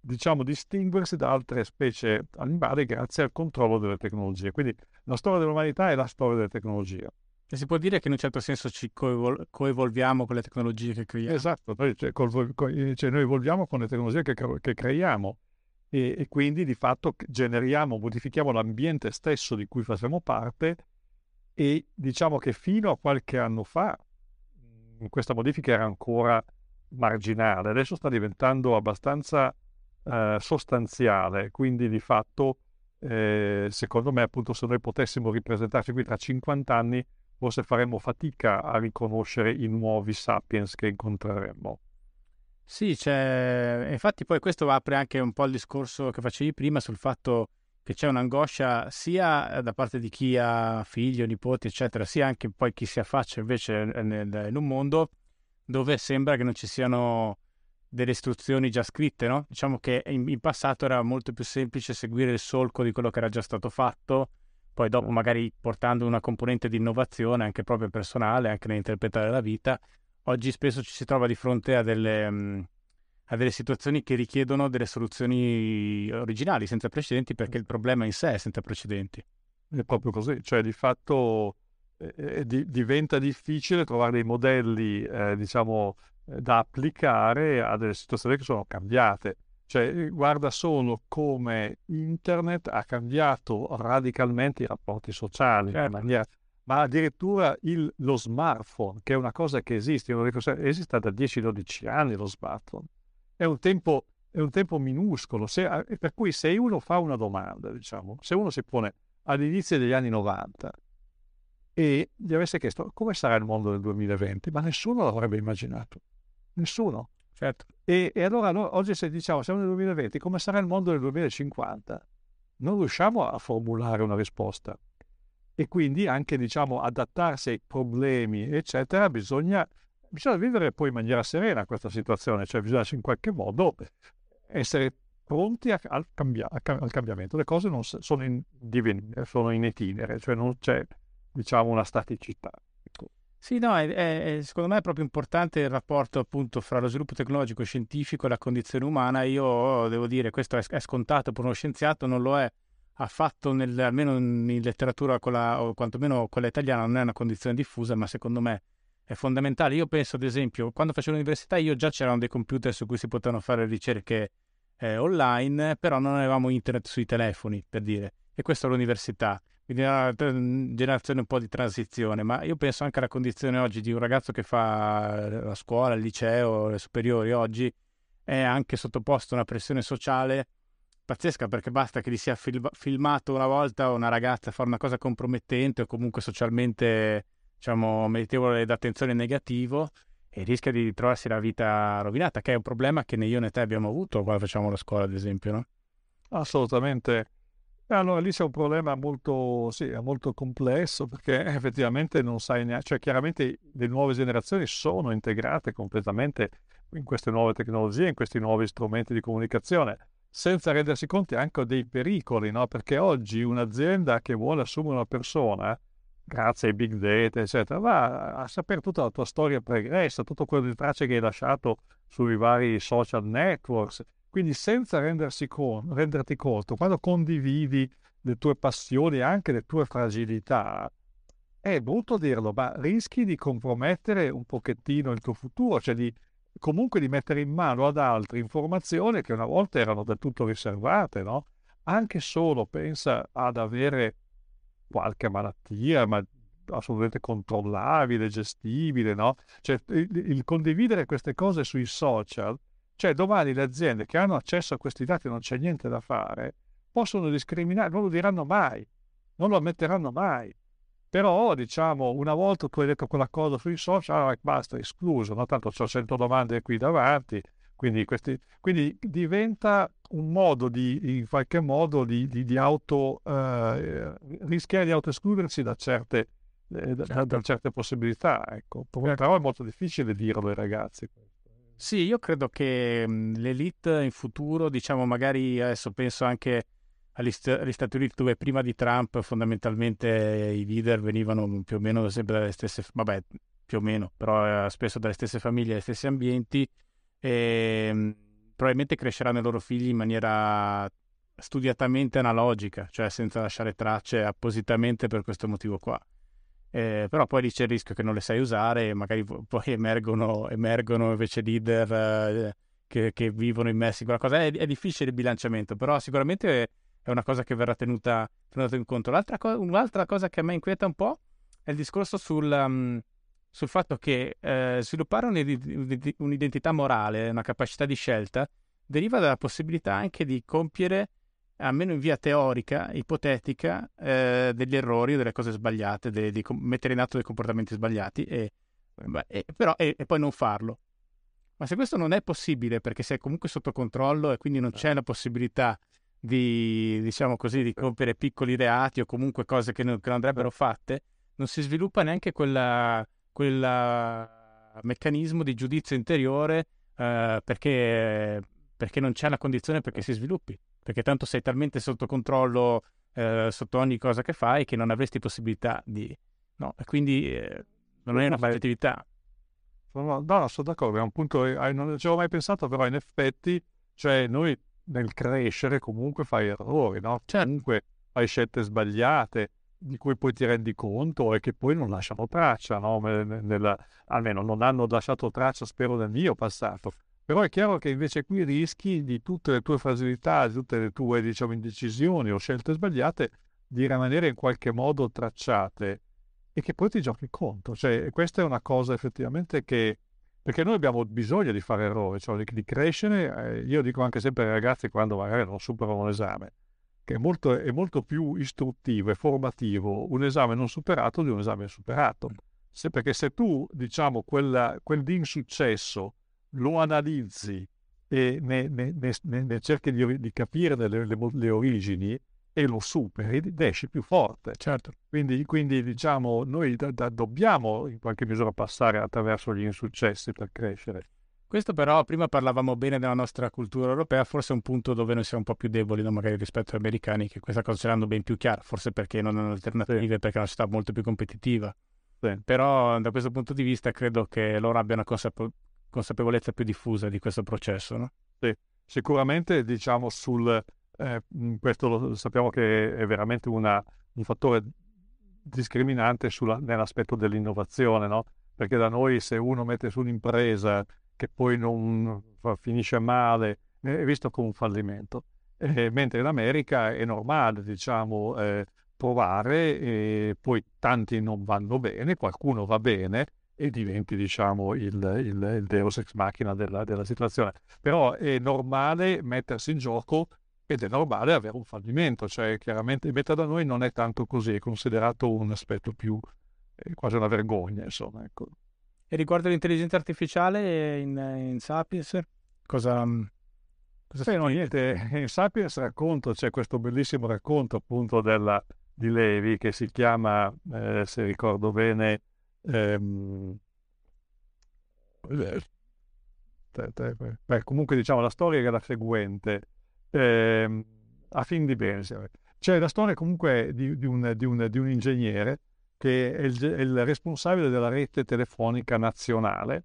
diciamo, distinguersi da altre specie animali grazie al controllo delle tecnologie. Quindi la storia dell'umanità è la storia delle tecnologie. E si può dire che in un certo senso ci coevolviamo con le tecnologie che creiamo. Esatto, noi evolviamo con le tecnologie che creiamo. E quindi di fatto generiamo, modifichiamo l'ambiente stesso di cui facciamo parte, e diciamo che fino a qualche anno fa questa modifica era ancora marginale, adesso sta diventando abbastanza sostanziale. Quindi di fatto secondo me, appunto, se noi potessimo ripresentarci qui tra 50 anni forse faremmo fatica a riconoscere i nuovi Sapiens che incontreremmo. Sì, infatti poi questo apre anche un po' il discorso che facevi prima sul fatto che c'è un'angoscia sia da parte di chi ha figli o nipoti, eccetera, sia anche poi chi si affaccia invece in un mondo dove sembra che non ci siano delle istruzioni già scritte, no? Diciamo che in passato era molto più semplice seguire il solco di quello che era già stato fatto, poi dopo magari portando una componente di innovazione anche proprio personale, anche nell'interpretare la vita. Oggi spesso ci si trova di fronte a delle situazioni che richiedono delle soluzioni originali, senza precedenti, perché il problema in sé è senza precedenti. È proprio così, cioè di fatto diventa difficile trovare dei modelli, diciamo, da applicare a delle situazioni che sono cambiate. Cioè, guarda solo come internet ha cambiato radicalmente i rapporti sociali, certo, ma addirittura lo smartphone, che è una cosa che esiste, io lo dico, esiste da 10-12 anni lo smartphone, è un tempo minuscolo, per cui se uno fa una domanda, diciamo, se uno si pone all'inizio degli anni 90 e gli avesse chiesto come sarà il mondo del 2020, ma nessuno l'avrebbe immaginato, nessuno. Certo. E allora noi, oggi se diciamo siamo nel 2020, come sarà il mondo del 2050? Non riusciamo a formulare una risposta, e quindi anche, diciamo, adattarsi ai problemi eccetera, bisogna vivere poi in maniera serena questa situazione, cioè bisogna in qualche modo essere pronti al cambiamento. Le cose non sono in divenire, sono in itinere, cioè non c'è, diciamo, una staticità. Sì, no, secondo me è proprio importante il rapporto, appunto, fra lo sviluppo tecnologico scientifico e la condizione umana. Io devo dire, questo è scontato per uno scienziato, non lo è affatto, almeno in letteratura, o quantomeno quella italiana, non è una condizione diffusa, ma secondo me è fondamentale. Io penso, ad esempio, quando facevo l'università io già c'erano dei computer su cui si potevano fare ricerche online, però non avevamo internet sui telefoni, per dire, e questo all'università. Quindi è una generazione un po' di transizione, ma io penso anche alla condizione oggi di un ragazzo che fa la scuola, il liceo, le superiori oggi, è anche sottoposto a una pressione sociale pazzesca, perché basta che gli sia filmato una volta una ragazza fare una cosa compromettente o comunque socialmente, diciamo, meritevole d'attenzione negativo, e rischia di trovarsi la vita rovinata, che è un problema che né io né te abbiamo avuto quando facciamo la scuola, ad esempio, no? Assolutamente. Allora lì c'è un problema molto complesso, perché effettivamente non sai neanche, cioè chiaramente le nuove generazioni sono integrate completamente in queste nuove tecnologie, in questi nuovi strumenti di comunicazione, senza rendersi conto anche dei pericoli, no? Perché oggi un'azienda che vuole assumere una persona, grazie ai big data, eccetera, va a sapere tutta la tua storia pregressa, tutto quello di tracce che hai lasciato sui vari social networks. Quindi senza renderti conto, quando condividi le tue passioni e anche le tue fragilità, è brutto dirlo, ma rischi di compromettere un pochettino il tuo futuro, cioè comunque di mettere in mano ad altri informazioni che una volta erano del tutto riservate, no? Anche solo pensa ad avere qualche malattia, ma assolutamente controllabile, gestibile, no? Cioè il condividere queste cose sui social, cioè domani le aziende che hanno accesso a questi dati, non c'è niente da fare, possono discriminare, non lo diranno mai, non lo ammetteranno mai. Però, diciamo, una volta tu hai detto quella cosa sui social, allora basta, escluso, no? Tanto c'ho 100 domande qui davanti, quindi diventa un modo rischiare di autoescludersi da certe possibilità, ecco. Però è molto difficile dirlo ai ragazzi. Sì, io credo che l'elite in futuro, diciamo, magari adesso penso anche agli Stati Uniti, dove prima di Trump fondamentalmente i leader venivano più o meno sempre dalle stesse, vabbè, più o meno, però spesso dalle stesse famiglie, dagli stessi ambienti, e probabilmente cresceranno i loro figli in maniera studiatamente analogica, cioè senza lasciare tracce appositamente per questo motivo qua. Però poi lì c'è il rischio che non le sai usare e magari poi emergono invece leader che vivono immersi in quella cosa. È difficile il bilanciamento, però sicuramente è una cosa che verrà tenuta in conto. Un'altra cosa che a me inquieta un po' è il discorso sul fatto che sviluppare un'identità morale, una capacità di scelta, deriva dalla possibilità anche di compiere, almeno in via teorica, ipotetica, degli errori, delle cose sbagliate, di mettere in atto dei comportamenti sbagliati, e poi non farlo. Ma se questo non è possibile, perché sei comunque sotto controllo e quindi non c'è la possibilità di, diciamo così, di compiere piccoli reati o comunque cose che non andrebbero fatte, non si sviluppa neanche quel meccanismo di giudizio interiore perché non c'è la condizione perché si sviluppi. Perché tanto sei talmente sotto controllo sotto ogni cosa che fai che non avresti possibilità di... No, e quindi non è una positività. No, sono d'accordo, è un punto non ci avevo mai pensato, però in effetti, cioè noi nel crescere comunque fai errori, no? Certo. Comunque fai scelte sbagliate di cui poi ti rendi conto e che poi non lasciano traccia, no? Almeno non hanno lasciato traccia, spero, nel mio passato. Però è chiaro che invece qui rischi di tutte le tue fragilità, di tutte le tue, diciamo, indecisioni o scelte sbagliate, di rimanere in qualche modo tracciate e che poi ti giochi contro. Cioè, questa è una cosa effettivamente che... Perché noi abbiamo bisogno di fare errori, cioè di crescere. Io dico anche sempre ai ragazzi quando magari non superano un esame, che è molto più istruttivo e formativo un esame non superato di un esame superato. Perché se tu, diciamo, quell'insuccesso lo analizzi e ne cerchi di capire le origini e lo superi, esci più forte. Certo. Quindi diciamo, noi dobbiamo in qualche misura passare attraverso gli insuccessi per crescere. Questo però, prima parlavamo bene della nostra cultura europea, forse è un punto dove noi siamo un po' più deboli, no? Magari rispetto agli americani, che questa cosa ce l'hanno ben più chiara, forse perché non hanno alternative, sì, perché è una città molto più competitiva. Sì. Però da questo punto di vista credo che loro abbiano una consapevolezza più diffusa di questo processo, no? Sì, sicuramente, diciamo, questo lo sappiamo che è veramente un fattore discriminante nell'aspetto dell'innovazione, no? Perché da noi, se uno mette su un'impresa che poi non finisce male, è visto come un fallimento, mentre in America è normale, diciamo, provare, e poi tanti non vanno bene, qualcuno va bene e diventi, diciamo, il deus ex machina della situazione. Però è normale mettersi in gioco ed è normale avere un fallimento, cioè chiaramente invece da noi non è tanto così, è considerato un aspetto più quasi una vergogna, insomma, ecco. E riguardo l'intelligenza artificiale in Sapiens, cosa sì, no, niente, in Sapiens racconto, c'è questo bellissimo racconto appunto di Levi che si chiama, se ricordo bene, beh, comunque diciamo la storia era la seguente, a fin di bene, c'è la storia comunque di un ingegnere che è il responsabile della rete telefonica nazionale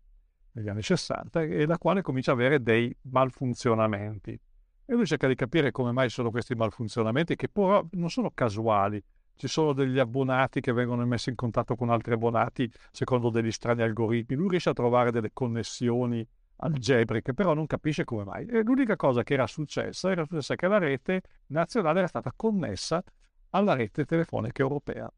negli anni 60 e la quale comincia a avere dei malfunzionamenti e lui cerca di capire come mai sono questi malfunzionamenti, che però non sono casuali, ci sono degli abbonati che vengono messi in contatto con altri abbonati secondo degli strani algoritmi, lui riesce a trovare delle connessioni algebriche, però non capisce come mai. E l'unica cosa che era successa che la rete nazionale era stata connessa alla rete telefonica europea.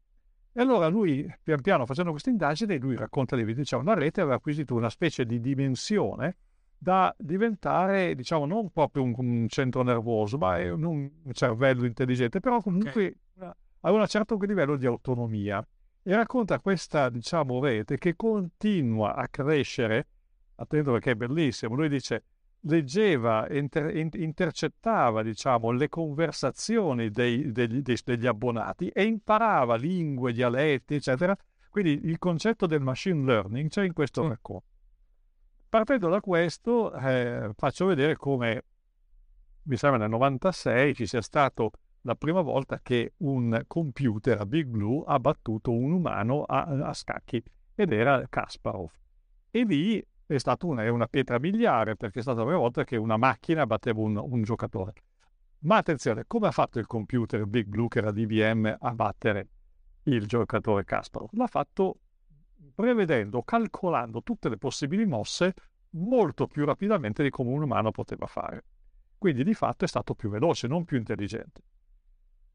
E allora lui, pian piano facendo questa indagine, lui racconta di diciamo, una rete aveva acquisito una specie di dimensione da diventare, diciamo, non proprio un centro nervoso, ma un cervello intelligente, però comunque okay, a un certo livello di autonomia. E racconta questa, diciamo, rete che continua a crescere. Attento perché è bellissimo, lui dice, leggeva, intercettava, diciamo, le conversazioni degli abbonati e imparava lingue, dialetti, eccetera. Quindi il concetto del machine learning c'è in questo racconto. Partendo da questo, faccio vedere come, mi sembra nel 96, ci sia stato la prima volta che un computer a Big Blue ha battuto un umano a scacchi, ed era Kasparov. E lì è stata una pietra miliare, perché è stata la prima volta che una macchina batteva un giocatore. Ma attenzione, come ha fatto il computer Big Blue, che era DBM, a battere il giocatore Kasparov? L'ha fatto prevedendo, calcolando tutte le possibili mosse molto più rapidamente di come un umano poteva fare. Quindi di fatto è stato più veloce, non più intelligente.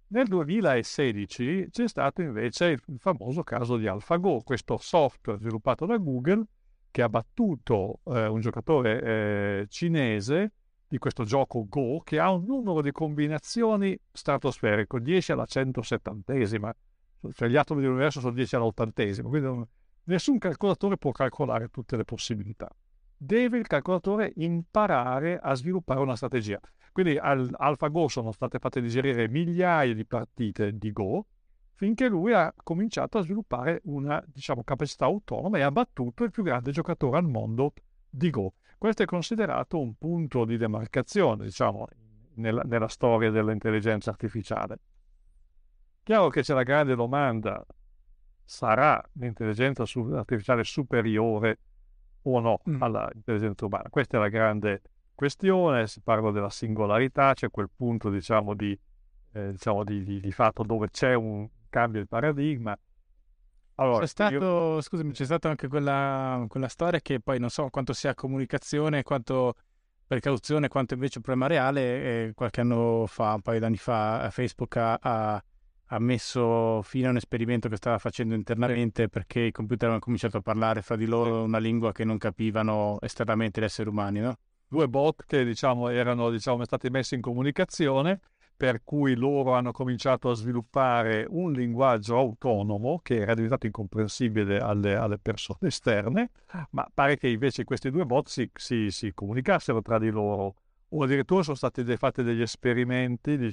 Nel 2016 c'è stato invece il famoso caso di AlphaGo, questo software sviluppato da Google che ha battuto un giocatore cinese di questo gioco Go, che ha un numero di combinazioni stratosferico, 10 alla 170esima, cioè gli atomi dell'universo sono 10 alla 80esima, quindi nessun calcolatore può calcolare tutte le possibilità. Deve il calcolatore imparare a sviluppare una strategia. Quindi AlphaGo sono state fatte digerire migliaia di partite di Go, finché lui ha cominciato a sviluppare una, diciamo, capacità autonoma e ha battuto il più grande giocatore al mondo di Go. Questo è considerato un punto di demarcazione, diciamo, nella storia dell'intelligenza artificiale. Chiaro che c'è la grande domanda, sarà l'intelligenza artificiale superiore o no all'intelligenza umana? Questa è la grande questione, si parla della singolarità, c'è quel punto, diciamo, di fatto dove c'è un cambio di paradigma. Allora, scusami, c'è stata anche quella storia che poi non so quanto sia comunicazione, quanto precauzione, quanto invece un problema reale. Qualche anno fa, un paio d'anni fa, Facebook ha messo fine a un esperimento che stava facendo internamente perché i computer avevano cominciato a parlare fra di loro una lingua che non capivano esternamente gli esseri umani, no? Due bot che erano stati messi in comunicazione, per cui loro hanno cominciato a sviluppare un linguaggio autonomo che era diventato incomprensibile alle persone esterne, ma pare che invece questi due bot si comunicassero tra di loro, o addirittura sono stati fatti degli esperimenti, di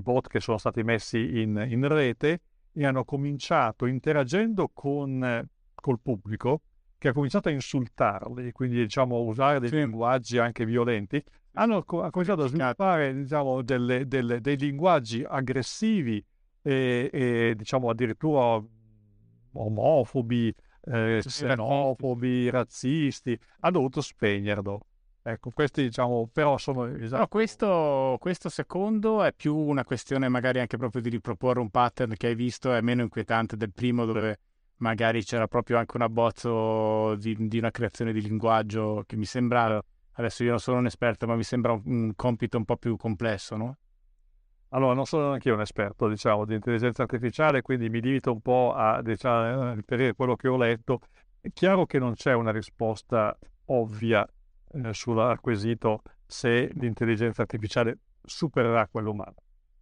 bot che sono stati messi in rete e hanno cominciato interagendo col pubblico, che ha cominciato a insultarli, quindi a usare dei linguaggi anche violenti. Ha cominciato a sviluppare dei linguaggi aggressivi e addirittura omofobi, xenofobi, razzisti. Ha dovuto spegnerlo. Ecco, questi però sono... Esatto. Però questo secondo è più una questione magari anche proprio di riproporre un pattern che hai visto, è meno inquietante del primo, dove magari c'era proprio anche un abbozzo di una creazione di linguaggio che mi sembra, adesso io non sono un esperto, ma mi sembra un compito un po' più complesso, no? Allora, non sono anch'io un esperto, di intelligenza artificiale, quindi mi limito un po' a, riferire quello che ho letto. È chiaro che non c'è una risposta ovvia sul quesito se l'intelligenza artificiale supererà quella umana.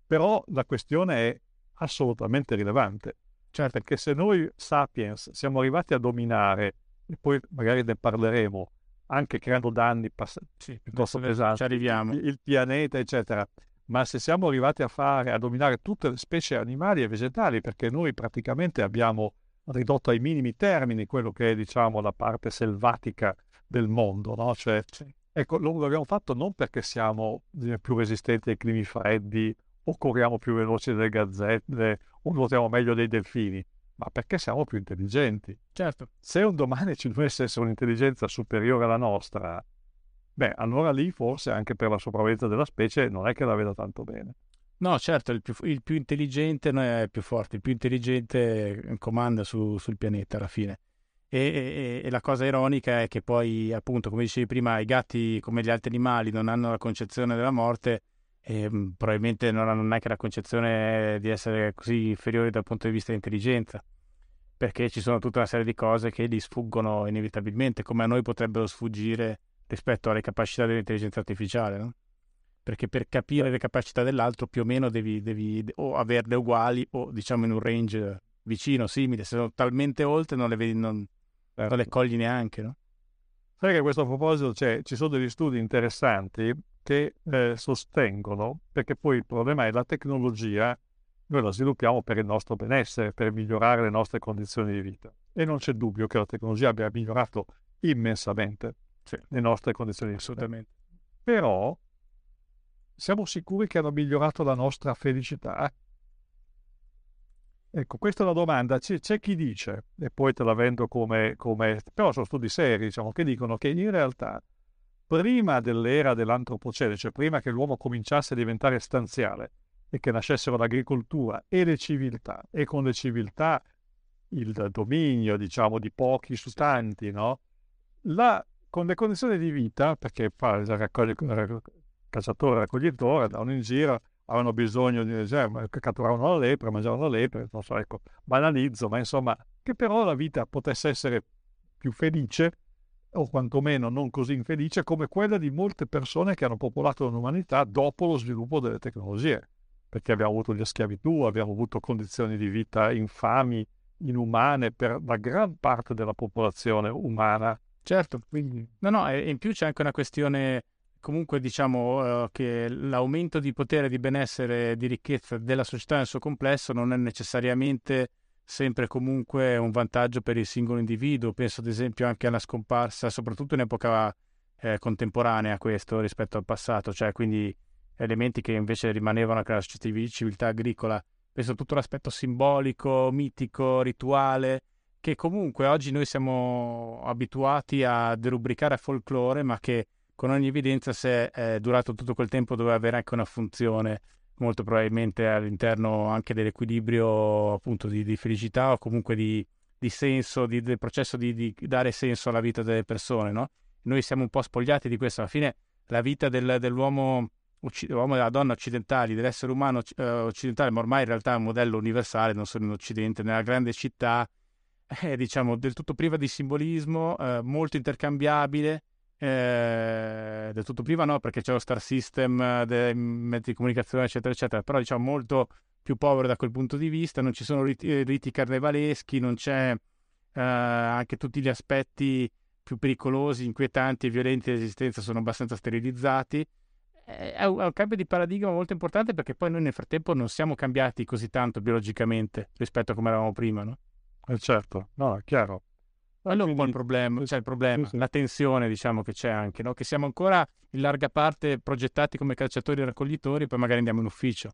Però la questione è assolutamente rilevante. Certo, perché se noi Sapiens siamo arrivati a dominare, e poi magari ne parleremo, anche creando danni piuttosto pesanti, ci arriviamo, il pianeta eccetera, ma se siamo arrivati a dominare tutte le specie animali e vegetali, perché noi praticamente abbiamo ridotto ai minimi termini quello che è la parte selvatica del mondo, no? Cioè, ecco, lo abbiamo fatto non perché siamo più resistenti ai climi freddi o corriamo più veloci delle gazzelle o nuotiamo meglio dei delfini, ma perché siamo più intelligenti. Certo. Se un domani ci dovesse essere un'intelligenza superiore alla nostra, beh, allora lì forse anche per la sopravvivenza della specie non è che la veda tanto bene. No, certo, il più intelligente non è più forte, il più intelligente comanda sul pianeta alla fine. E la cosa ironica è che poi, appunto, come dicevi prima, i gatti, come gli altri animali, non hanno la concezione della morte, e probabilmente non hanno neanche la concezione di essere così inferiori dal punto di vista dell'intelligenza, perché ci sono tutta una serie di cose che gli sfuggono inevitabilmente, come a noi potrebbero sfuggire rispetto alle capacità dell'intelligenza artificiale, no? Perché per capire le capacità dell'altro più o meno devi o averle uguali o in un range vicino, simile. Se sono talmente oltre non le vedi, non le cogli neanche, no? Sai che a questo proposito ci sono degli studi interessanti che sostengono, perché poi il problema è la tecnologia, noi la sviluppiamo per il nostro benessere, per migliorare le nostre condizioni di vita, e non c'è dubbio che la tecnologia abbia migliorato immensamente le nostre condizioni di vita. Assolutamente. Però siamo sicuri che hanno migliorato la nostra felicità? Ecco, questa è una domanda. C'è chi dice, e poi te la vendo come però sono studi seri, che dicono che in realtà prima dell'era dell'antropocene, cioè prima che l'uomo cominciasse a diventare stanziale e che nascessero l'agricoltura e le civiltà, e con le civiltà il dominio, di pochi su tanti, no? Con le condizioni di vita, perché cacciatore, raccoglitore, andavano in giro, avevano bisogno di catturavano la lepre, mangiavano la lepre, non so, ecco, banalizzo, ma insomma, che però la vita potesse essere più felice, o quantomeno non così infelice, come quella di molte persone che hanno popolato l'umanità dopo lo sviluppo delle tecnologie, perché abbiamo avuto la schiavitù, abbiamo avuto condizioni di vita infami, inumane per la gran parte della popolazione umana. Certo, quindi... No, e in più c'è anche una questione... Comunque che l'aumento di potere, di benessere, di ricchezza della società nel suo complesso non è necessariamente sempre comunque un vantaggio per il singolo individuo. Penso ad esempio anche alla scomparsa, soprattutto in epoca contemporanea a questo rispetto al passato, cioè quindi elementi che invece rimanevano anche nella civiltà agricola. Penso a tutto l'aspetto simbolico, mitico, rituale, che comunque oggi noi siamo abituati a derubricare a folklore, ma che con ogni evidenza, se è durato tutto quel tempo, doveva avere anche una funzione molto probabilmente all'interno anche dell'equilibrio appunto di felicità o comunque di senso, del processo di dare senso alla vita delle persone, no? Noi siamo un po' spogliati di questo. Alla fine la vita dell'uomo e della donna occidentali, dell'essere umano occidentale, ma ormai in realtà è un modello universale, non solo in Occidente, nella grande città è, diciamo, del tutto priva di simbolismo, molto intercambiabile, del tutto priva no, perché c'è lo star system dei mezzi di comunicazione eccetera eccetera, però diciamo molto più povero da quel punto di vista. Non ci sono riti carnevaleschi, non c'è anche tutti gli aspetti più pericolosi, inquietanti e violenti dell'esistenza sono abbastanza sterilizzati. È un cambio di paradigma molto importante, perché poi noi nel frattempo non siamo cambiati così tanto biologicamente rispetto a come eravamo prima, no? Certo, no, è chiaro. Allora un po' il problema, cioè il problema, sì, sì, la tensione diciamo che c'è anche, no? Che siamo ancora in larga parte progettati come calciatori e raccoglitori, poi magari andiamo in ufficio.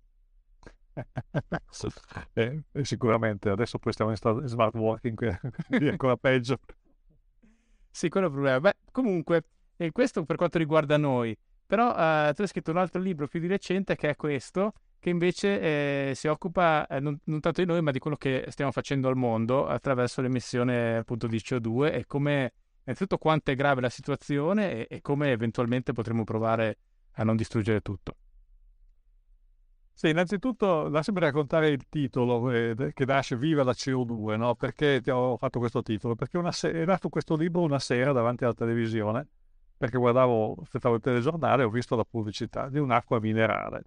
Sicuramente, adesso poi stiamo in smart working, quindi è ancora peggio. Sì, quello è il problema. Beh, comunque, questo per quanto riguarda noi. Però tu hai scritto un altro libro più di recente che è questo, che invece si occupa non tanto di noi ma di quello che stiamo facendo al mondo attraverso l'emissione appunto di CO2 e come, innanzitutto, quanto è grave la situazione e come eventualmente potremo provare a non distruggere tutto. Sì, innanzitutto lasciami raccontare il titolo che nasce Viva la CO2, no? Perché ti ho fatto questo titolo? Perché è nato questo libro una sera davanti alla televisione, perché aspettavo il telegiornale e ho visto la pubblicità di un'acqua minerale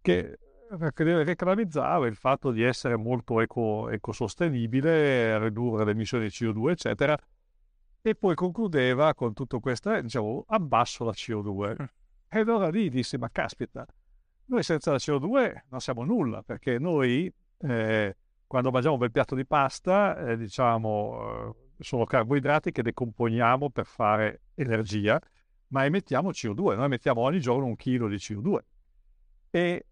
che reclamizzava il fatto di essere molto ecosostenibile, ridurre le emissioni di CO2 eccetera, e poi concludeva con tutto questo, diciamo, abbasso la CO2. E allora lì dissi, ma caspita, noi senza la CO2 non siamo nulla, perché noi quando mangiamo un bel piatto di pasta sono carboidrati che decomponiamo per fare energia, ma emettiamo CO2. Noi emettiamo ogni giorno 1 chilo di CO2 e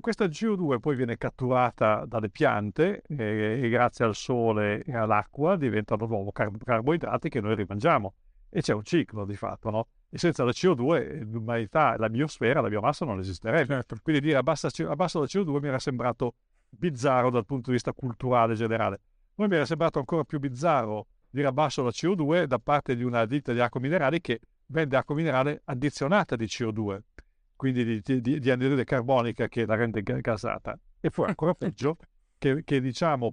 questa CO2 poi viene catturata dalle piante e grazie al sole e all'acqua diventano nuovi carboidrati che noi rimangiamo, e c'è un ciclo di fatto, no? E senza la CO2 l'umanità, la biosfera, la biomassa non esisterebbe. Certo. Quindi dire abbassa la CO2 mi era sembrato bizzarro dal punto di vista culturale generale. Poi mi era sembrato ancora più bizzarro dire abbasso la CO2 da parte di una ditta di acqua minerale che vende acqua minerale addizionata di CO2, quindi di anidride carbonica che la rende gasata. E poi ancora peggio che diciamo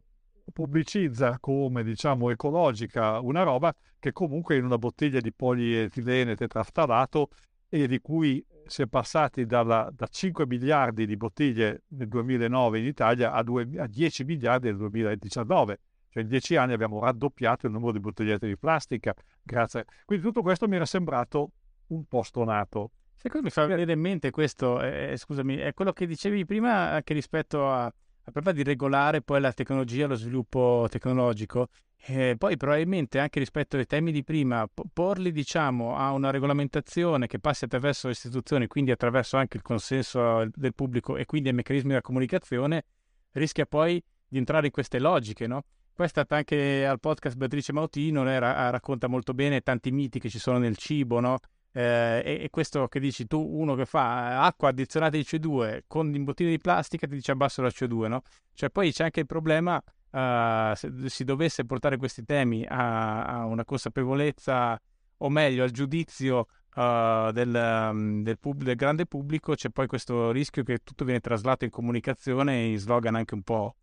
pubblicizza come ecologica una roba che comunque è in una bottiglia di polietilene tetraftalato, e di cui si è passati da 5 miliardi di bottiglie nel 2009 in Italia a 10 miliardi nel 2019. Cioè in 10 anni abbiamo raddoppiato il numero di bottigliette di plastica. Grazie. Quindi tutto questo mi era sembrato un po' stonato. Secondo me mi fa venire in mente questo, scusami, è quello che dicevi prima anche rispetto a prova di regolare poi la tecnologia, lo sviluppo tecnologico. Poi probabilmente anche rispetto ai temi di prima, porli a una regolamentazione che passi attraverso le istituzioni, quindi attraverso anche il consenso del pubblico e quindi ai meccanismi della comunicazione, rischia poi di entrare in queste logiche, no? Questa anche al podcast Beatrice Mautino racconta molto bene tanti miti che ci sono nel cibo, no? E questo che dici tu, uno che fa acqua addizionata di CO2 con in bottiglie di plastica ti dice abbasso la CO2, no? Cioè poi c'è anche il problema. Se si dovesse portare questi temi a una consapevolezza, o meglio al giudizio del grande pubblico, c'è poi questo rischio che tutto viene traslato in comunicazione, in slogan anche un po'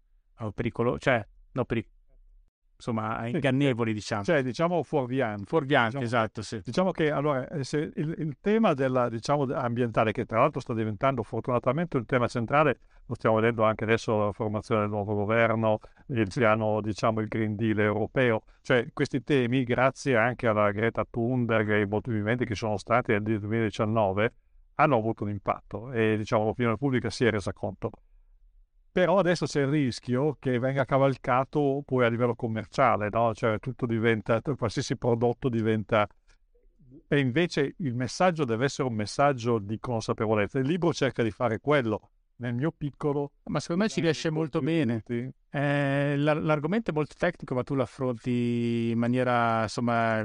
pericoloso, insomma ingannevoli, diciamo fuorvianti, esatto, sì. Diciamo che allora se il tema ambientale, che tra l'altro sta diventando fortunatamente un tema centrale, lo stiamo vedendo anche adesso la formazione del nuovo governo, il piano, il Green Deal europeo, cioè questi temi, grazie anche alla Greta Thunberg e ai movimenti che sono stati nel 2019, hanno avuto un impatto e l'opinione pubblica si è resa conto. Però adesso c'è il rischio che venga cavalcato poi a livello commerciale, no? Cioè tutto diventa, qualsiasi prodotto diventa. E invece il messaggio deve essere un messaggio di consapevolezza. Il libro cerca di fare quello. Nel mio piccolo, ma secondo me ci riesce molto bene. L'argomento è molto tecnico, ma tu lo affronti in maniera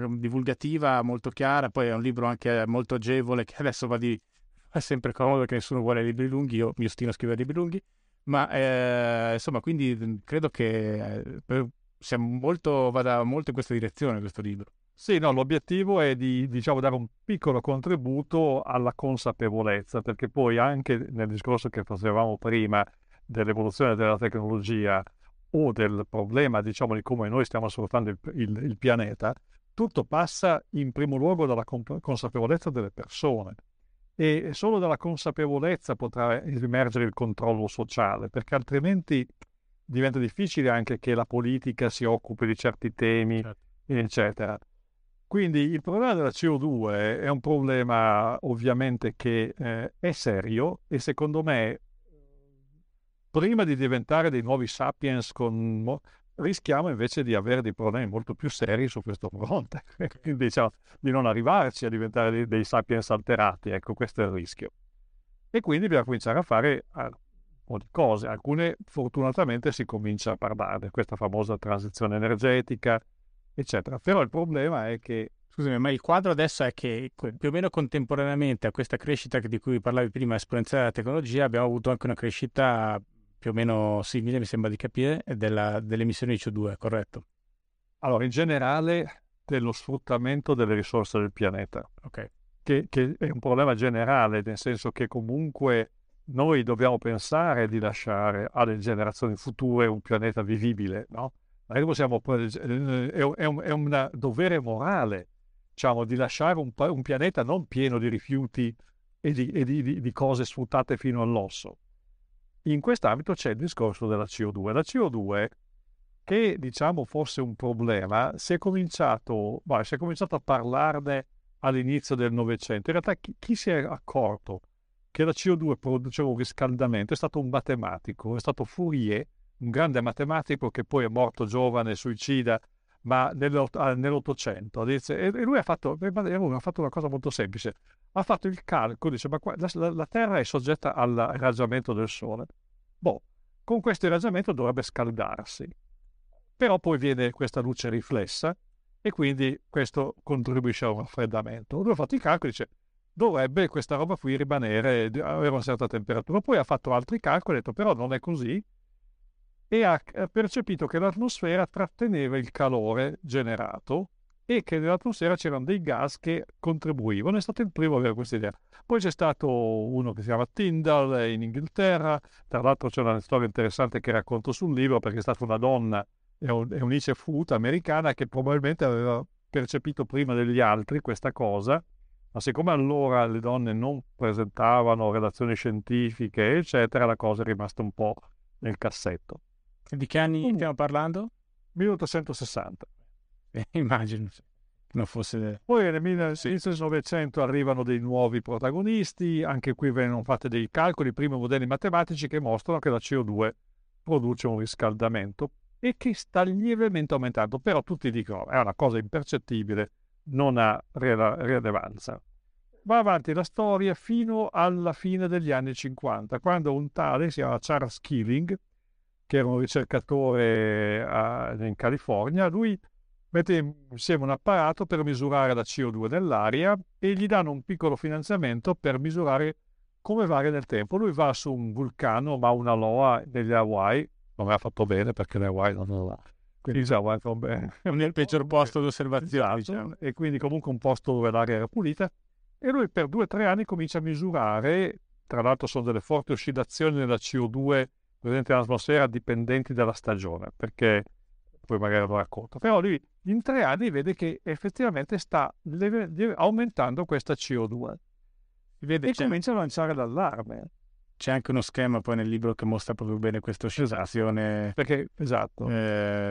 divulgativa molto chiara. Poi è un libro anche molto agevole, che adesso va di fa sempre comodo che nessuno vuole libri lunghi, io mi ostino a scrivere libri lunghi, ma insomma, quindi credo che vada molto in questa direzione questo libro. Sì, no, l'obiettivo è di, diciamo, dare un piccolo contributo alla consapevolezza, perché poi anche nel discorso che facevamo prima dell'evoluzione della tecnologia o del problema, diciamo, di come noi stiamo sfruttando il pianeta, tutto passa in primo luogo dalla consapevolezza delle persone, e solo dalla consapevolezza potrà emergere il controllo sociale, perché altrimenti diventa difficile anche che la politica si occupi di certi temi, certo, eccetera. Quindi il problema della CO2 è un problema ovviamente che è serio, e secondo me prima di diventare dei nuovi sapiens rischiamo invece di avere dei problemi molto più seri su questo fronte, diciamo, di non arrivarci a diventare dei sapiens alterati, ecco, questo è il rischio. E quindi dobbiamo cominciare a fare un po' di cose, alcune fortunatamente si comincia a parlare, questa famosa transizione energetica, eccetera. Però il problema è che... Scusami, ma il quadro adesso è che più o meno contemporaneamente a questa crescita di cui parlavi prima, esponenziale della tecnologia, abbiamo avuto anche una crescita più o meno simile, mi sembra di capire, delle emissioni di CO2, corretto? Allora, in generale dello sfruttamento delle risorse del pianeta, okay, che è un problema generale, nel senso che comunque noi dobbiamo pensare di lasciare alle generazioni future un pianeta vivibile, no? È un dovere morale, diciamo, di lasciare un pianeta non pieno di rifiuti e di cose sfruttate fino all'osso. In quest'ambito c'è il discorso della CO2. La CO2, che diciamo fosse un problema, si è cominciato a parlarne all'inizio del Novecento. In realtà chi si è accorto che la CO2 produceva un riscaldamento è stato un matematico, è stato Fourier, un grande matematico che poi è morto giovane, suicida, ma nell'Ottocento. E lui ha fatto una cosa molto semplice. Ha fatto il calcolo, dice, ma la Terra è soggetta al irraggiamento del Sole. Con questo irraggiamento dovrebbe scaldarsi. Però poi viene questa luce riflessa e quindi questo contribuisce a un raffreddamento. Lui ha fatto i calcoli, dice, dovrebbe questa roba qui rimanere, avere una certa temperatura. Poi ha fatto altri calcoli, ha detto, però non è così, e ha percepito che l'atmosfera tratteneva il calore generato e che nell'atmosfera c'erano dei gas che contribuivano. È stato il primo a avere questa idea. Poi c'è stato uno che si chiama Tyndall in Inghilterra, tra l'altro c'è una storia interessante che racconto sul libro, perché è stata una donna, Eunice Foote, americana, che probabilmente aveva percepito prima degli altri questa cosa, ma siccome allora le donne non presentavano relazioni scientifiche, eccetera, la cosa è rimasta un po' nel cassetto. Di che anni stiamo parlando? 1860. Immagino non fosse... Poi nel 1900 arrivano dei nuovi protagonisti, anche qui vengono fatti dei calcoli, i primi modelli matematici che mostrano che la CO2 produce un riscaldamento e che sta lievemente aumentando, però tutti dicono è una cosa impercettibile, non ha rilevanza. Va avanti la storia fino alla fine degli anni 50, quando un tale, si chiama Charles Keeling, che era un ricercatore in California, lui mette insieme un apparato per misurare la CO2 nell'aria e gli danno un piccolo finanziamento per misurare come varia nel tempo. Lui va su un vulcano, Mauna Loa, negli Hawaii, non me l'ha fatto bene perché le Hawaii non lo ha. Quindi Hawaii è il peggior posto d'osservazione, diciamo. E quindi comunque un posto dove l'aria era pulita, e lui per 2 o 3 anni comincia a misurare, tra l'altro sono delle forti oscillazioni nella CO2 presente nell'atmosfera dipendenti dalla stagione, perché poi magari lo racconto, però lui in 3 anni vede che effettivamente sta aumentando questa CO2 e comincia a lanciare l'allarme. C'è anche uno schema poi nel libro che mostra proprio bene questa oscillazione,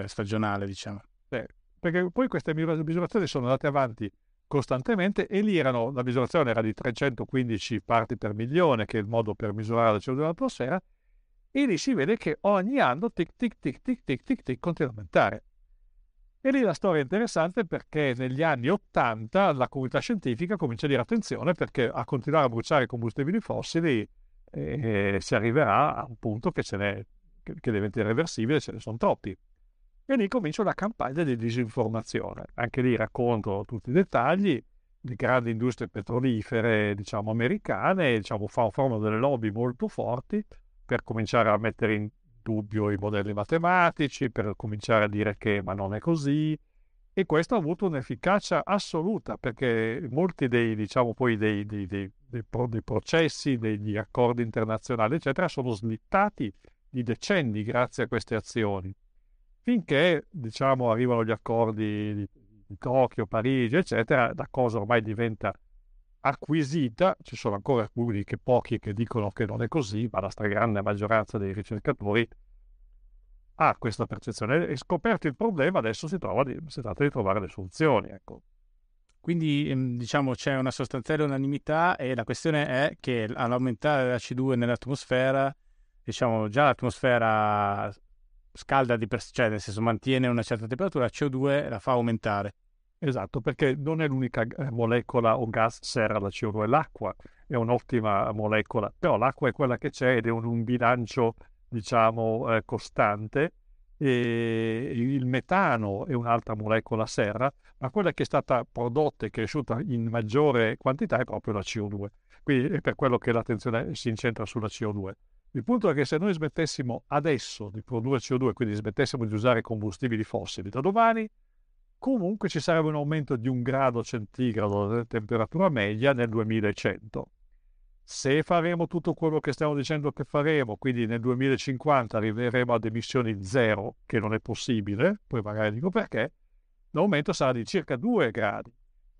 stagionale, diciamo. Perché poi queste misurazioni sono andate avanti costantemente, e lì la misurazione era di 315 parti per milione, che è il modo per misurare la CO2 nell'atmosfera, e lì si vede che ogni anno tic tic tic tic tic tic tic continua ad aumentare. E lì la storia è interessante, perché negli anni 80 la comunità scientifica comincia a dire attenzione, perché a continuare a bruciare combustibili fossili si arriverà a un punto che diventa irreversibile, ce ne sono troppi. E lì comincia una campagna di disinformazione. Anche lì racconto tutti i dettagli, di grandi industrie petrolifere, diciamo, americane, diciamo, fanno delle lobby molto forti per cominciare a mettere in dubbio i modelli matematici, per cominciare a dire che ma non è così, e questo ha avuto un'efficacia assoluta, perché molti dei, diciamo, poi dei processi, degli accordi internazionali, eccetera, sono slittati di decenni grazie a queste azioni, finché, diciamo, arrivano gli accordi di Tokyo, Parigi, eccetera. La cosa ormai diventa acquisita, ci sono ancora alcuni, che pochi, che dicono che non è così, ma la stragrande maggioranza dei ricercatori ha questa percezione, e scoperto il problema adesso si tratta di trovare le soluzioni, ecco. Quindi, diciamo, c'è una sostanziale unanimità, e la questione è che all'aumentare la CO2 nell'atmosfera, diciamo, già l'atmosfera scalda di per sé, cioè nel senso mantiene una certa temperatura, la CO2 la fa aumentare. Esatto, perché non è l'unica molecola o gas serra la CO2, l'acqua è un'ottima molecola, però l'acqua è quella che c'è ed è un bilancio, diciamo, costante, e il metano è un'altra molecola serra, ma quella che è stata prodotta e cresciuta in maggiore quantità è proprio la CO2, quindi è per quello che l'attenzione si incentra sulla CO2. Il punto è che se noi smettessimo adesso di produrre CO2, quindi smettessimo di usare combustibili fossili da domani, comunque ci sarebbe un aumento di 1 grado centigrado della temperatura media nel 2100. Se faremo tutto quello che stiamo dicendo che faremo, quindi nel 2050 arriveremo ad emissioni zero, che non è possibile, poi magari dico perché, l'aumento sarà di circa 2 gradi.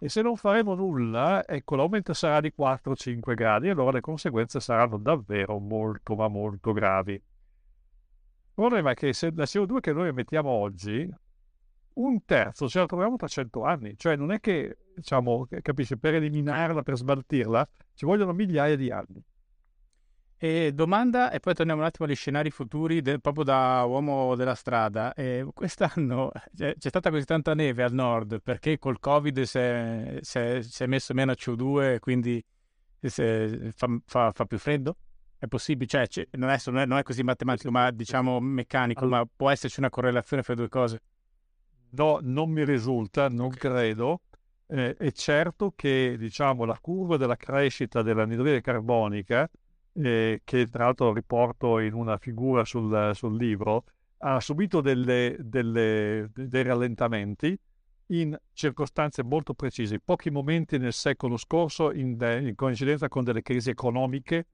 E se non faremo nulla, ecco, l'aumento sarà di 4-5 gradi, e allora le conseguenze saranno davvero molto, ma molto gravi. Il problema è che se la CO2 che noi emettiamo oggi, 1/3 ce la troviamo tra 100 anni, cioè non è che, diciamo, capisci, per eliminarla, per smaltirla, ci vogliono migliaia di anni. E domanda, e poi torniamo un attimo agli scenari futuri, proprio da uomo della strada. Quest'anno c'è stata così tanta neve al nord perché col Covid si è messo meno CO2, quindi fa più freddo? È possibile? Cioè, non è così matematico, ma diciamo meccanico, ma può esserci una correlazione fra due cose? No, non mi risulta, non credo. È certo che, diciamo, la curva della crescita dell'anidride carbonica, che tra l'altro riporto in una figura sul libro, ha subito dei rallentamenti in circostanze molto precise, pochi momenti nel secolo scorso in coincidenza con delle crisi economiche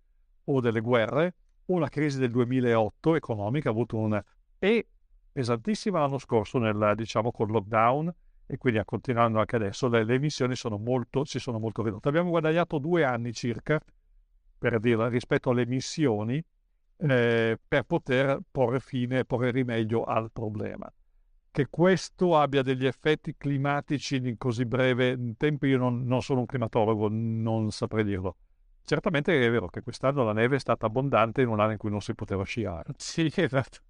o delle guerre. Una crisi del 2008 economica ha avuto e pesantissima l'anno scorso, diciamo, col lockdown, e quindi continuando anche adesso le emissioni si sono molto ridotte. Abbiamo guadagnato 2 anni circa, per dirla, rispetto alle emissioni, per poter porre rimedio al problema. Che questo abbia degli effetti climatici in così breve tempo, io non sono un climatologo, non saprei dirlo. Certamente è vero che quest'anno la neve è stata abbondante in un anno in cui non si poteva sciare. Sì, esatto.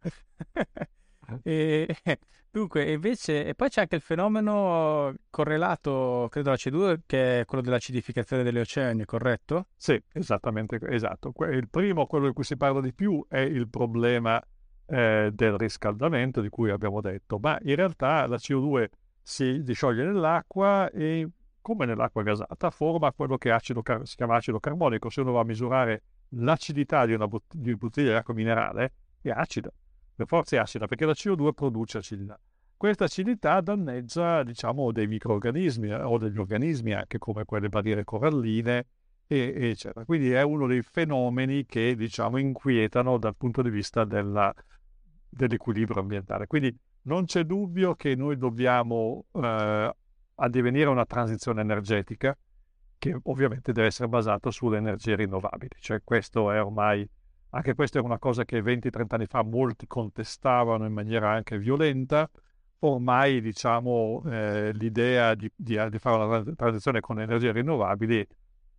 Dunque, invece, e poi c'è anche il fenomeno correlato, credo, alla CO2, che è quello dell'acidificazione degli oceani, corretto? Sì, esattamente, esatto. Il primo, quello di cui si parla di più, è il problema del riscaldamento, di cui abbiamo detto, ma in realtà la CO2 si discioglie nell'acqua e, come nell'acqua gasata, forma quello che si chiama acido carbonico. Se uno va a misurare l'acidità di una bottiglia di acqua minerale, è acida. Per forza è acida, perché la CO2 produce acidità. Questa acidità danneggia, diciamo, dei microrganismi o degli organismi anche come quelle barriere coralline, eccetera. Quindi è uno dei fenomeni che, diciamo, inquietano dal punto di vista dell'equilibrio ambientale. Quindi non c'è dubbio che noi dobbiamo addivenire a una transizione energetica che ovviamente deve essere basata sulle energie rinnovabili. Cioè questo è ormai... Anche questa è una cosa che 20-30 anni fa molti contestavano in maniera anche violenta. Ormai, diciamo, l'idea di fare una transizione con energie rinnovabili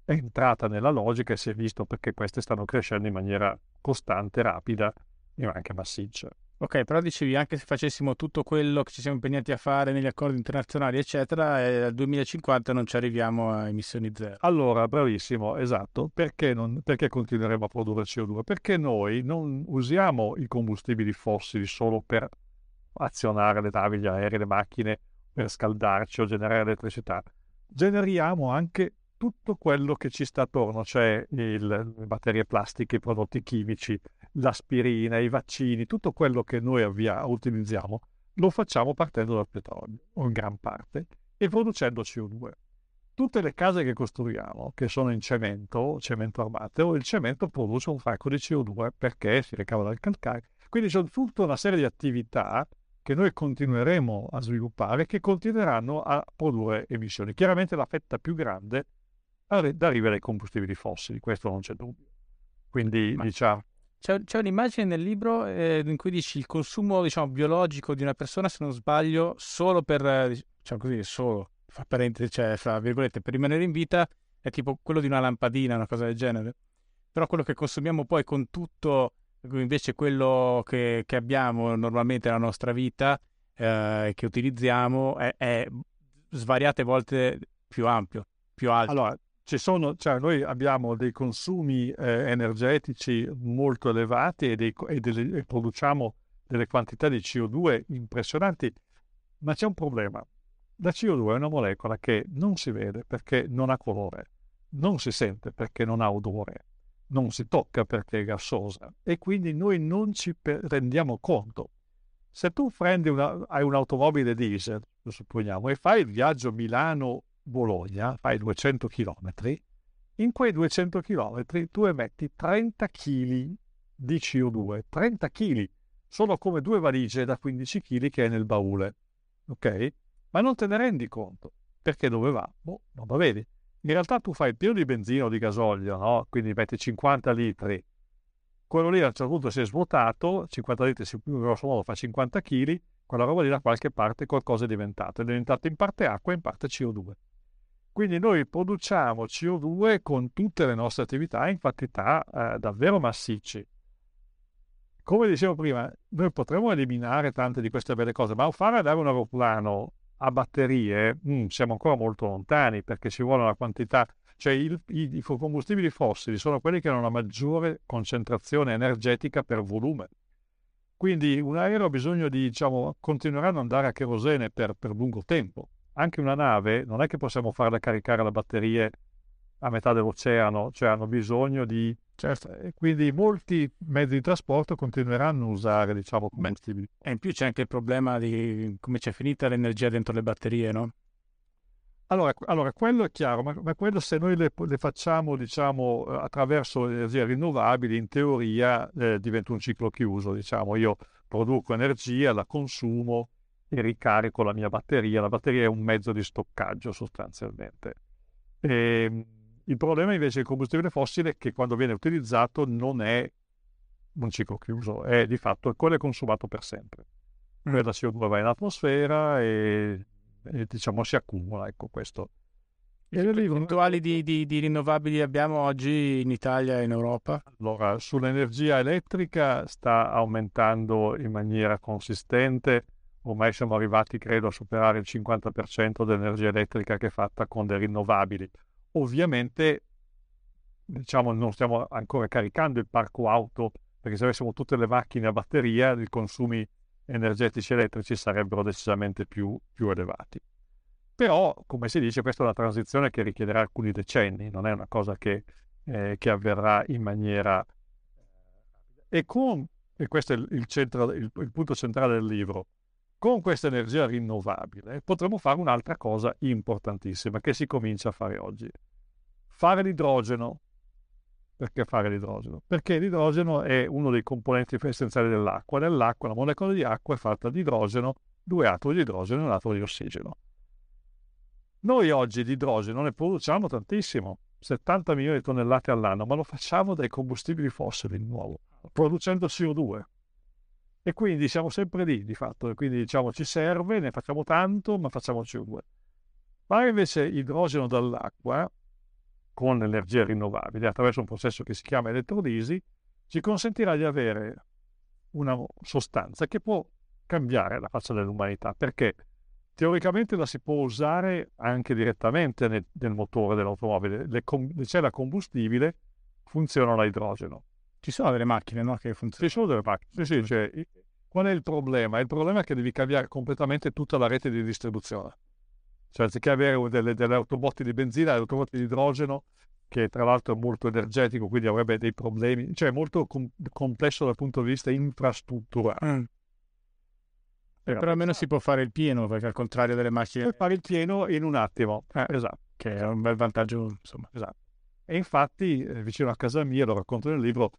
è entrata nella logica e si è visto perché queste stanno crescendo in maniera costante, rapida e anche massiccia. Ok, però dicevi, anche se facessimo tutto quello che ci siamo impegnati a fare negli accordi internazionali, eccetera, al 2050 non ci arriviamo a emissioni zero. Allora, bravissimo, esatto. Perché continueremo a produrre CO2? Perché noi non usiamo i combustibili fossili solo per azionare le navi, gli aerei, le macchine, per scaldarci o generare elettricità. generiamo anche tutto quello che ci sta attorno, cioè le batterie plastiche, i prodotti chimici, l'aspirina, i vaccini, tutto quello che noi utilizziamo lo facciamo partendo dal petrolio, in gran parte, e producendo CO2. Tutte le case che costruiamo, che sono in cemento, cemento armateo, il cemento produce un sacco di CO2 perché si ricava dal calcare. Quindi c'è tutta una serie di attività che noi continueremo a sviluppare, che continueranno a produrre emissioni. Chiaramente la fetta più grande deriva dai combustibili fossili, questo non c'è dubbio. Quindi, diciamo... C'è un'immagine nel libro in cui dici il consumo, diciamo, biologico di una persona, se non sbaglio, solo per, diciamo così, solo, fra parentesi, cioè, fra virgolette, per rimanere in vita, è tipo quello di una lampadina, una cosa del genere. Però quello che consumiamo poi con tutto, invece quello che abbiamo normalmente nella nostra vita, che utilizziamo, è svariate volte più ampio, più alto. Allora, noi abbiamo dei consumi energetici molto elevati e produciamo delle quantità di CO2 impressionanti, ma c'è un problema. La CO2 è una molecola che non si vede perché non ha colore, non si sente perché non ha odore, non si tocca perché è gassosa, e quindi noi non ci rendiamo conto. Se tu prendi hai un'automobile diesel, lo supponiamo, e fai il viaggio Milano-Bologna, fai 200 km, in quei 200 km tu emetti 30 kg di CO2, 30 kg, sono come due valigie da 15 kg che hai nel baule, ok? Ma non te ne rendi conto, perché dove va? Boh, non lo vedi. In realtà tu fai il pieno di benzina o di gasolio, no? Quindi metti 50 litri, quello lì a un certo punto si è svuotato, 50 litri più grosso modo fa 50 kg, quella roba lì da qualche parte qualcosa è diventato in parte acqua e in parte CO2. Quindi noi produciamo CO2 con tutte le nostre attività in quantità davvero massicci. Come dicevo prima, noi potremmo eliminare tante di queste belle cose, ma fare andare un aeroplano a batterie siamo ancora molto lontani, perché ci vuole una quantità, cioè i combustibili fossili sono quelli che hanno una maggiore concentrazione energetica per volume, quindi un aereo ha bisogno di, diciamo, continuare ad andare a cherosene per lungo tempo. Anche una nave non è che possiamo farla caricare le batterie a metà dell'oceano, cioè hanno bisogno di... Certo. Quindi molti mezzi di trasporto continueranno a usare, diciamo, combustibili. E in più c'è anche il problema di come c'è finita l'energia dentro le batterie, no? Allora quello è chiaro, ma quello, se noi le facciamo, diciamo, attraverso le energie rinnovabili, in teoria diventa un ciclo chiuso, diciamo. Io produco energia, la consumo e ricarico la mia batteria. La batteria è un mezzo di stoccaggio, sostanzialmente. Il problema invece del combustibile fossile è che quando viene utilizzato non è un ciclo chiuso, è di fatto quello è consumato per sempre. La CO2 va in atmosfera e diciamo si accumula, ecco questo. E le percentuali di rinnovabili abbiamo oggi in Italia e in Europa? Allora, sull'energia elettrica sta aumentando in maniera consistente, ormai siamo arrivati credo a superare il 50% dell'energia elettrica che è fatta con le rinnovabili. Ovviamente, diciamo, non stiamo ancora caricando il parco auto, perché se avessimo tutte le macchine a batteria i consumi energetici elettrici sarebbero decisamente più elevati. Però, come si dice, questa è una transizione che richiederà alcuni decenni, non è una cosa che avverrà in maniera... E questo è il punto centrale del libro. Con questa energia rinnovabile potremo fare un'altra cosa importantissima che si comincia a fare oggi. Fare l'idrogeno. Perché fare l'idrogeno? Perché l'idrogeno è uno dei componenti essenziali dell'acqua. Nell'acqua, la molecola di acqua è fatta di idrogeno, due atomi di idrogeno e un atomo di ossigeno. Noi oggi l'idrogeno ne produciamo tantissimo, 70 milioni di tonnellate all'anno, ma lo facciamo dai combustibili fossili di nuovo, producendo CO2. E quindi siamo sempre lì, di fatto. Quindi, diciamo, ci serve, ne facciamo tanto, ma facciamo CO2. Fare invece idrogeno dall'acqua con energia rinnovabile attraverso un processo che si chiama elettrolisi ci consentirà di avere una sostanza che può cambiare la faccia dell'umanità, perché teoricamente la si può usare anche direttamente nel motore dell'automobile. Le celle a combustibile funzionano a idrogeno. Ci sono delle macchine, no? Che funzionano. Ci sono delle macchine, sì. Cioè, qual è il problema? Il problema è che devi cambiare completamente tutta la rete di distribuzione. Cioè, anziché avere delle autobotti di benzina, le autobotti di idrogeno, che tra l'altro è molto energetico, quindi avrebbe dei problemi, cioè è molto complesso dal punto di vista infrastrutturale. Però almeno si può fare il pieno, perché al contrario delle macchine... Puoi fare il pieno in un attimo, esatto. Che è un bel vantaggio, insomma. Esatto. E infatti, vicino a casa mia, lo racconto nel libro,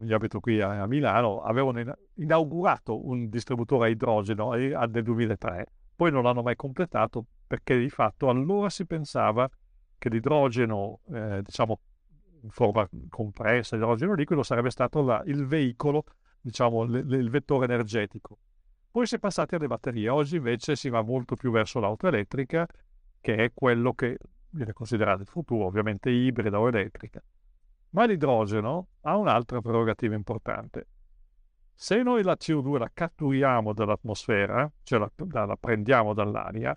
io abito qui a Milano, avevano inaugurato un distributore a idrogeno nel 2003, poi non l'hanno mai completato, perché di fatto allora si pensava che l'idrogeno, diciamo, in forma compressa, l'idrogeno liquido, sarebbe stato il veicolo, diciamo, il vettore energetico. Poi si è passati alle batterie. Oggi invece si va molto più verso l'auto elettrica, che è quello che viene considerato il futuro, ovviamente ibrida o elettrica. Ma l'idrogeno ha un'altra prerogativa importante. Se noi la CO2 la catturiamo dall'atmosfera, cioè la prendiamo dall'aria,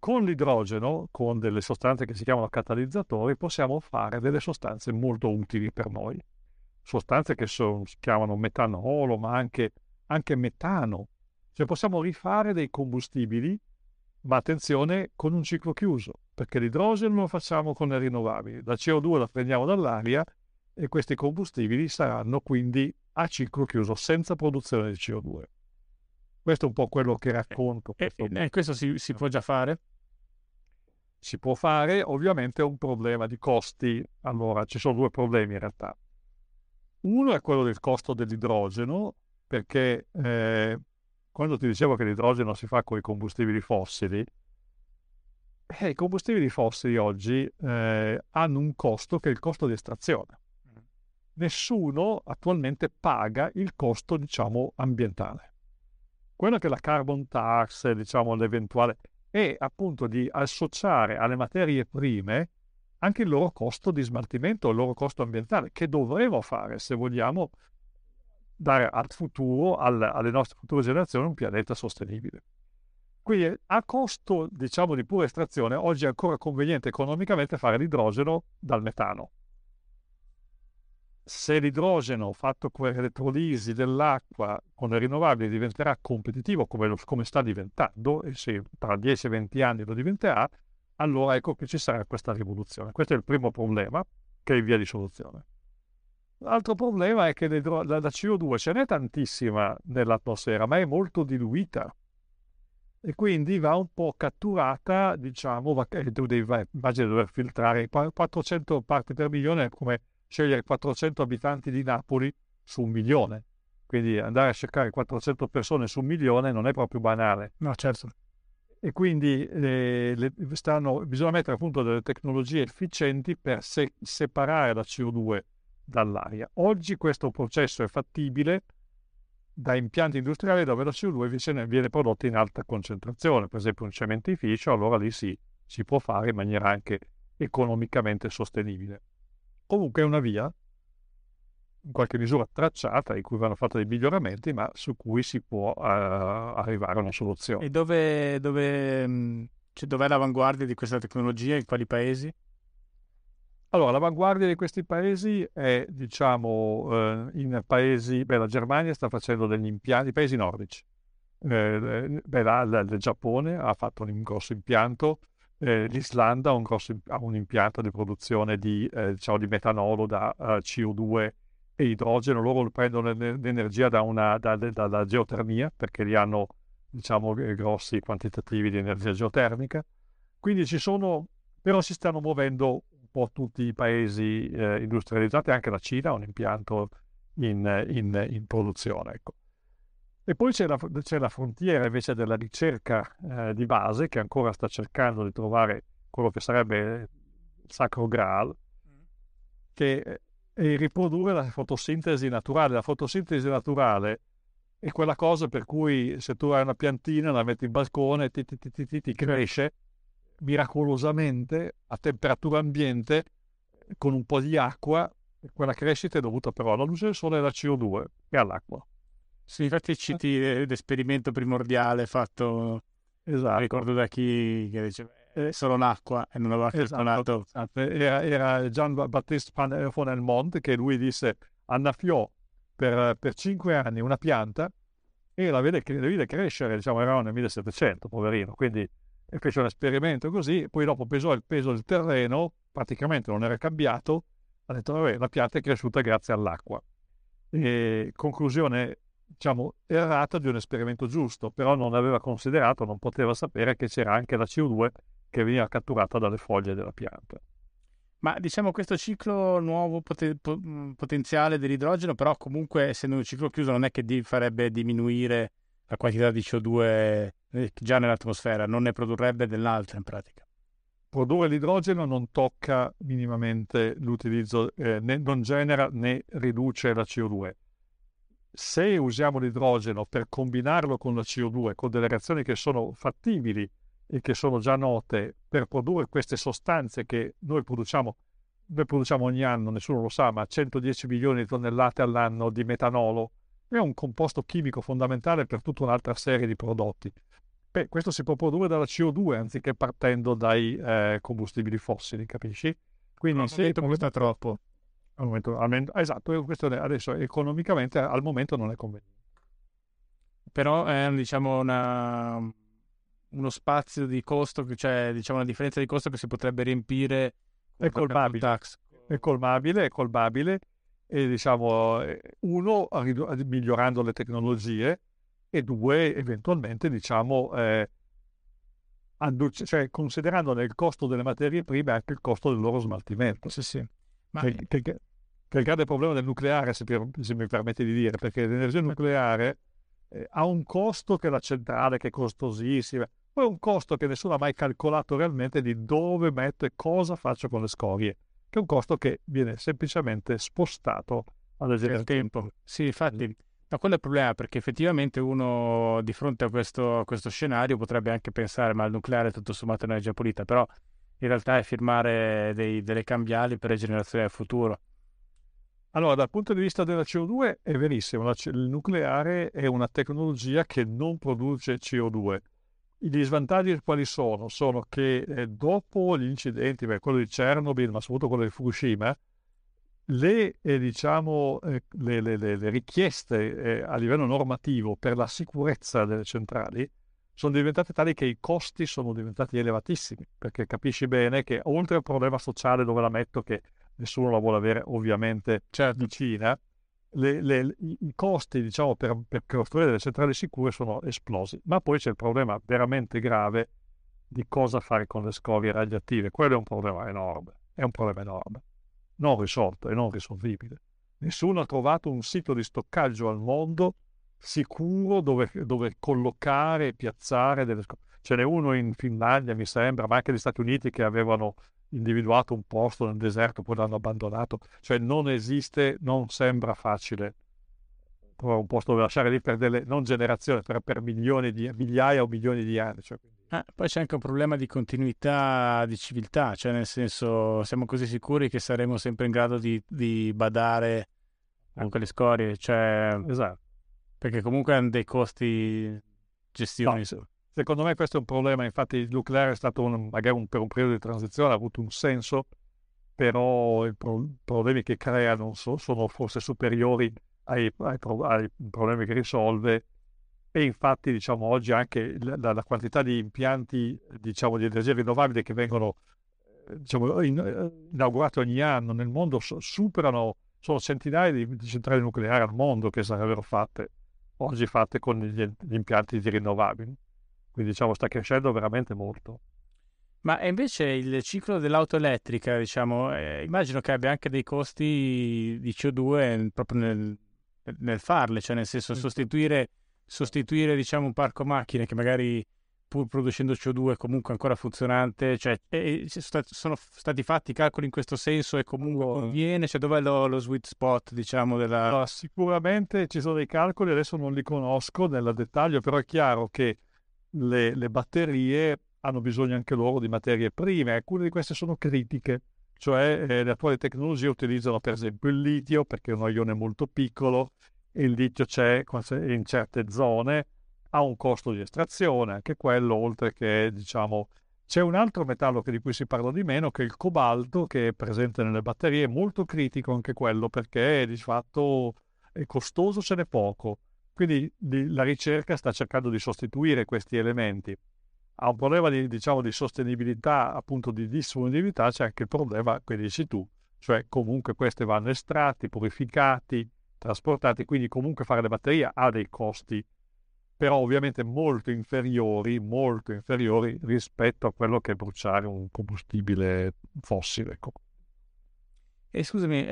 con l'idrogeno, con delle sostanze che si chiamano catalizzatori, possiamo fare delle sostanze molto utili per noi. Sostanze che si chiamano metanolo, ma anche metano. Cioè possiamo rifare dei combustibili, ma attenzione, con un ciclo chiuso, perché l'idrogeno lo facciamo con le rinnovabili, la CO2 la prendiamo dall'aria e questi combustibili saranno quindi a ciclo chiuso, senza produzione di CO2. Questo è un po' quello che racconto. Questo si può già fare? Si può fare, ovviamente è un problema di costi. Allora, ci sono due problemi in realtà. Uno è quello del costo dell'idrogeno, perché... quando ti dicevo che l'idrogeno si fa con i combustibili fossili, i combustibili fossili oggi hanno un costo che è il costo di estrazione. Nessuno attualmente paga il costo, diciamo, ambientale. Quello che è la carbon tax, diciamo, l'eventuale, è appunto di associare alle materie prime anche il loro costo di smaltimento, il loro costo ambientale, che dovremo fare se vogliamo dare al futuro, alle nostre future generazioni, un pianeta sostenibile. Quindi a costo, diciamo, di pura estrazione, oggi è ancora conveniente economicamente fare l'idrogeno dal metano. Se l'idrogeno fatto con l'elettrolisi dell'acqua con le rinnovabili diventerà competitivo, come sta diventando, e se tra 10 e 20 anni lo diventerà, allora ecco che ci sarà questa rivoluzione. Questo è il primo problema, che è in via di soluzione. L'altro problema è che la CO2 ce n'è tantissima nell'atmosfera, ma è molto diluita e quindi va un po' catturata, diciamo, immagino di dover filtrare 400 parti per milione, è come scegliere 400 abitanti di Napoli su 1 milione, quindi andare a cercare 400 persone su 1 milione non è proprio banale. No, certo. E quindi bisogna mettere appunto delle tecnologie efficienti per separare la CO2 dall'aria. Oggi questo processo è fattibile da impianti industriali dove la CO2 viene prodotta in alta concentrazione, per esempio un cementificio, allora lì si può fare in maniera anche economicamente sostenibile. Comunque è una via, in qualche misura tracciata, in cui vanno fatti dei miglioramenti, ma su cui si può arrivare a una soluzione. E dov'è l'avanguardia di questa tecnologia, in quali paesi? Allora, l'avanguardia di questi paesi è, diciamo, in paesi... la Germania sta facendo degli impianti, i paesi nordici. Il Giappone ha fatto un grosso impianto, l'Islanda ha un impianto di produzione di metanolo da CO2 e idrogeno. Loro prendono l'energia dalla geotermia, perché li hanno, diciamo, grossi quantitativi di energia geotermica. Quindi ci sono... però si stanno muovendo tutti i paesi industrializzati, anche la Cina ha un impianto in produzione, ecco. E poi c'è la frontiera invece della ricerca di base, che ancora sta cercando di trovare quello che sarebbe il sacro graal, che è riprodurre la fotosintesi naturale. La fotosintesi naturale è quella cosa per cui, se tu hai una piantina, la metti in balcone, ti cresce miracolosamente a temperatura ambiente con un po' di acqua. Quella crescita è dovuta però alla luce del sole, alla CO2 e all'acqua. Sì, infatti citi l'esperimento primordiale fatto, esatto, ricordo da chi, che diceva solo l'acqua e non aveva calcolato, esatto. Era Jean-Baptiste van Helmont, che lui disse annaffiò per 5 anni una pianta e la vide crescere, diciamo, era nel 1700, poverino, quindi e fece un esperimento così, poi dopo pesò il peso del terreno, praticamente non era cambiato, ha detto vabbè, la pianta è cresciuta grazie all'acqua. Conclusione, diciamo, errata di un esperimento giusto, però non aveva considerato, non poteva sapere che c'era anche la CO2 che veniva catturata dalle foglie della pianta. Ma diciamo questo ciclo nuovo potenziale dell'idrogeno, però comunque essendo un ciclo chiuso non è che farebbe diminuire la quantità di CO2 già nell'atmosfera, non ne produrrebbe dell'altra in pratica. Produrre l'idrogeno non tocca minimamente l'utilizzo, né non genera né riduce la CO2. Se usiamo l'idrogeno per combinarlo con la CO2, con delle reazioni che sono fattibili e che sono già note per produrre queste sostanze che noi produciamo ogni anno, nessuno lo sa, ma 110 milioni di tonnellate all'anno di metanolo, è un composto chimico fondamentale per tutta un'altra serie di prodotti. Beh, questo si può produrre dalla CO2 anziché partendo dai combustibili fossili, capisci? Quindi se costa troppo. Al momento, esatto, questo adesso economicamente al momento non è conveniente. Però è diciamo uno spazio di costo, cioè diciamo una differenza di costo che si potrebbe riempire. È colmabile. È colmabile. E diciamo uno migliorando le tecnologie e due eventualmente diciamo cioè considerando nel costo delle materie prime anche il costo del loro smaltimento. Sì, sì. Ma che è il grande problema del nucleare, se mi permette di dire, perché l'energia nucleare ha un costo che la centrale, che è costosissima, poi un costo che nessuno ha mai calcolato realmente di dove metto e cosa faccio con le scorie, che è un costo che viene semplicemente spostato nel tempo. Sì, infatti, ma quello è il problema, perché effettivamente uno di fronte a questo scenario potrebbe anche pensare ma il nucleare è tutto sommato energia pulita, però in realtà è firmare delle cambiali per le generazioni del futuro. Allora, dal punto di vista della CO2 è verissimo, il nucleare è una tecnologia che non produce CO2. Gli svantaggi quali sono? Sono che dopo gli incidenti, quello di Chernobyl, ma soprattutto quello di Fukushima, le richieste a livello normativo per la sicurezza delle centrali sono diventate tali che i costi sono diventati elevatissimi, perché capisci bene che oltre al problema sociale dove la metto, che nessuno la vuole avere ovviamente vicina, i costi diciamo per costruire delle centrali sicure sono esplosi, ma poi c'è il problema veramente grave di cosa fare con le scorie radioattive. Quello è un problema enorme, non risolto e non risolvibile. Nessuno ha trovato un sito di stoccaggio al mondo sicuro dove collocare e piazzare delle scorie. Ce n'è uno in Finlandia mi sembra, ma anche negli Stati Uniti, che avevano individuato un posto nel deserto, poi l'hanno abbandonato. Cioè non esiste, non sembra facile trovare un posto dove lasciare lì per non generazioni, per migliaia o milioni di anni. Cioè, quindi... poi c'è anche un problema di continuità di civiltà, cioè nel senso siamo così sicuri che saremo sempre in grado di badare a quelle scorie, cioè... Esatto. Perché comunque hanno dei costi gestioni. No, secondo me questo è un problema. Infatti il nucleare è stato per un periodo di transizione ha avuto un senso, però i problemi che crea sono forse superiori ai problemi che risolve, e infatti diciamo oggi anche la quantità di impianti diciamo di energia rinnovabile che vengono diciamo inaugurati ogni anno nel mondo sono centinaia di centrali nucleari al mondo che sarebbero fatte oggi con gli impianti di rinnovabili, quindi diciamo sta crescendo veramente molto. Ma invece il ciclo dell'auto elettrica, diciamo, immagino che abbia anche dei costi di CO2 proprio nel farle, cioè nel senso sostituire diciamo un parco macchine che magari pur producendo CO2 comunque ancora funzionante, cioè sono stati fatti calcoli in questo senso e comunque conviene, cioè dov'è lo sweet spot diciamo della... No, sicuramente ci sono dei calcoli, adesso non li conosco nel dettaglio, però è chiaro che le batterie hanno bisogno anche loro di materie prime, alcune di queste sono critiche, cioè le attuali tecnologie utilizzano per esempio il litio perché è un ione molto piccolo e il litio c'è in certe zone, ha un costo di estrazione, anche quello, oltre che diciamo c'è un altro metallo di cui si parla di meno, che è il cobalto, che è presente nelle batterie, è molto critico anche quello perché di fatto è costoso, ce n'è poco, quindi la ricerca sta cercando di sostituire questi elementi. a un problema di, diciamo, di sostenibilità, appunto di disponibilità, c'è anche il problema che dici tu, cioè comunque queste vanno estratti, purificati, trasportati, quindi comunque fare le batterie ha dei costi, però ovviamente molto inferiori rispetto a quello che è bruciare un combustibile fossile. Ecco. E scusami,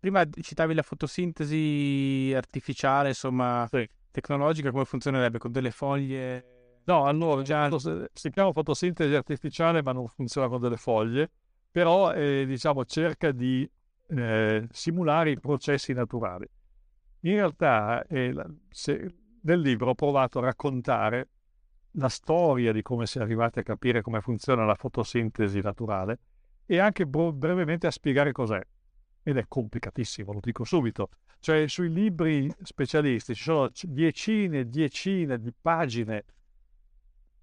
prima citavi la fotosintesi artificiale, insomma, sì, tecnologica, come funzionerebbe? Con delle foglie? No, allora, si chiama fotosintesi artificiale ma non funziona con delle foglie, però diciamo cerca di simulare i processi naturali. In realtà nel libro ho provato a raccontare la storia di come si è arrivati a capire come funziona la fotosintesi naturale e anche brevemente a spiegare cos'è. Ed è complicatissimo, lo dico subito. Cioè sui libri specialisti ci sono diecine e diecine di pagine.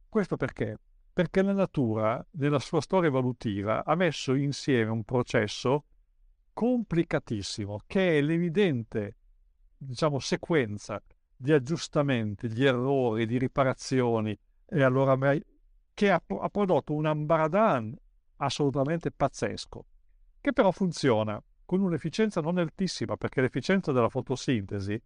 Questo perché? Perché la natura, nella sua storia evolutiva, ha messo insieme un processo complicatissimo che è l'evidente, diciamo, sequenza di aggiustamenti, di errori, di riparazioni, e allora che ha prodotto un ambaradan assolutamente pazzesco, che però funziona con un'efficienza non altissima, perché l'efficienza della fotosintesi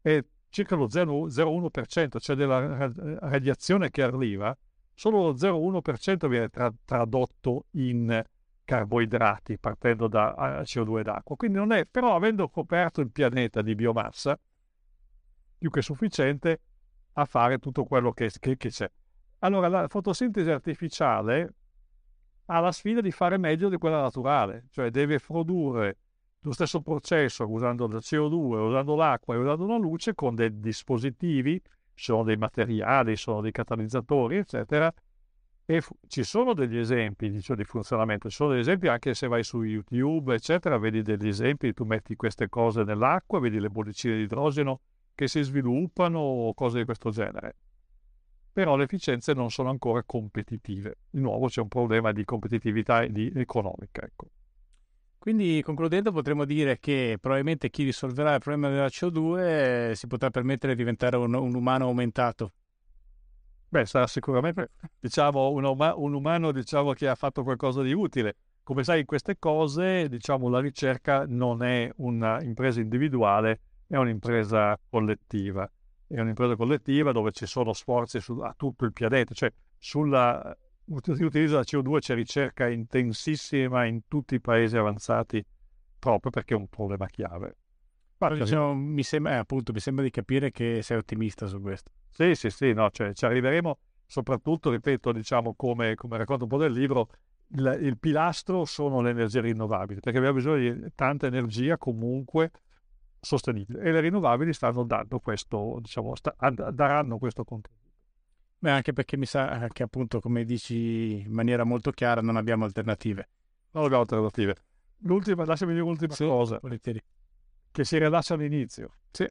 è circa lo 0,01%, cioè della radiazione che arriva, solo lo 0,1% viene tradotto in carboidrati partendo da CO2 ed acqua, quindi non è, però avendo coperto il pianeta di biomassa più che sufficiente a fare tutto quello che c'è. Allora la fotosintesi artificiale ha la sfida di fare meglio di quella naturale, cioè deve produrre lo stesso processo usando il CO2, usando l'acqua e usando la luce con dei dispositivi, sono dei materiali, sono dei catalizzatori, eccetera. E ci sono degli esempi, di funzionamento, ci sono degli esempi anche se vai su YouTube, eccetera, vedi degli esempi, tu metti queste cose nell'acqua, vedi le bollicine di idrogeno che si sviluppano o cose di questo genere. Però le efficienze non sono ancora competitive. Di nuovo c'è un problema di competitività e di economica. Ecco. Quindi concludendo potremmo dire che probabilmente chi risolverà il problema della CO2 si potrà permettere di diventare un umano aumentato. Beh, sarà sicuramente, diciamo, un umano, diciamo, che ha fatto qualcosa di utile. Come sai, in queste cose, diciamo, la ricerca non è un'impresa individuale, è un'impresa collettiva. È un'impresa collettiva dove ci sono sforzi a tutto il pianeta. Cioè, si utilizza la CO2, c'è ricerca intensissima in tutti i paesi avanzati, proprio perché è un problema chiave. Ma diciamo, mi sembra di capire che sei ottimista su questo. Sì, no, cioè ci arriveremo, soprattutto, ripeto, diciamo, come racconto un po' del libro, il pilastro sono le energie rinnovabili, perché abbiamo bisogno di tanta energia comunque sostenibile e le rinnovabili stanno dando questo, diciamo, daranno questo contributo. Beh, anche perché mi sa che, appunto, come dici in maniera molto chiara, non abbiamo alternative. Lasciami dire l'ultima cosa. Volentieri. Che si rilascia all'inizio. Sì.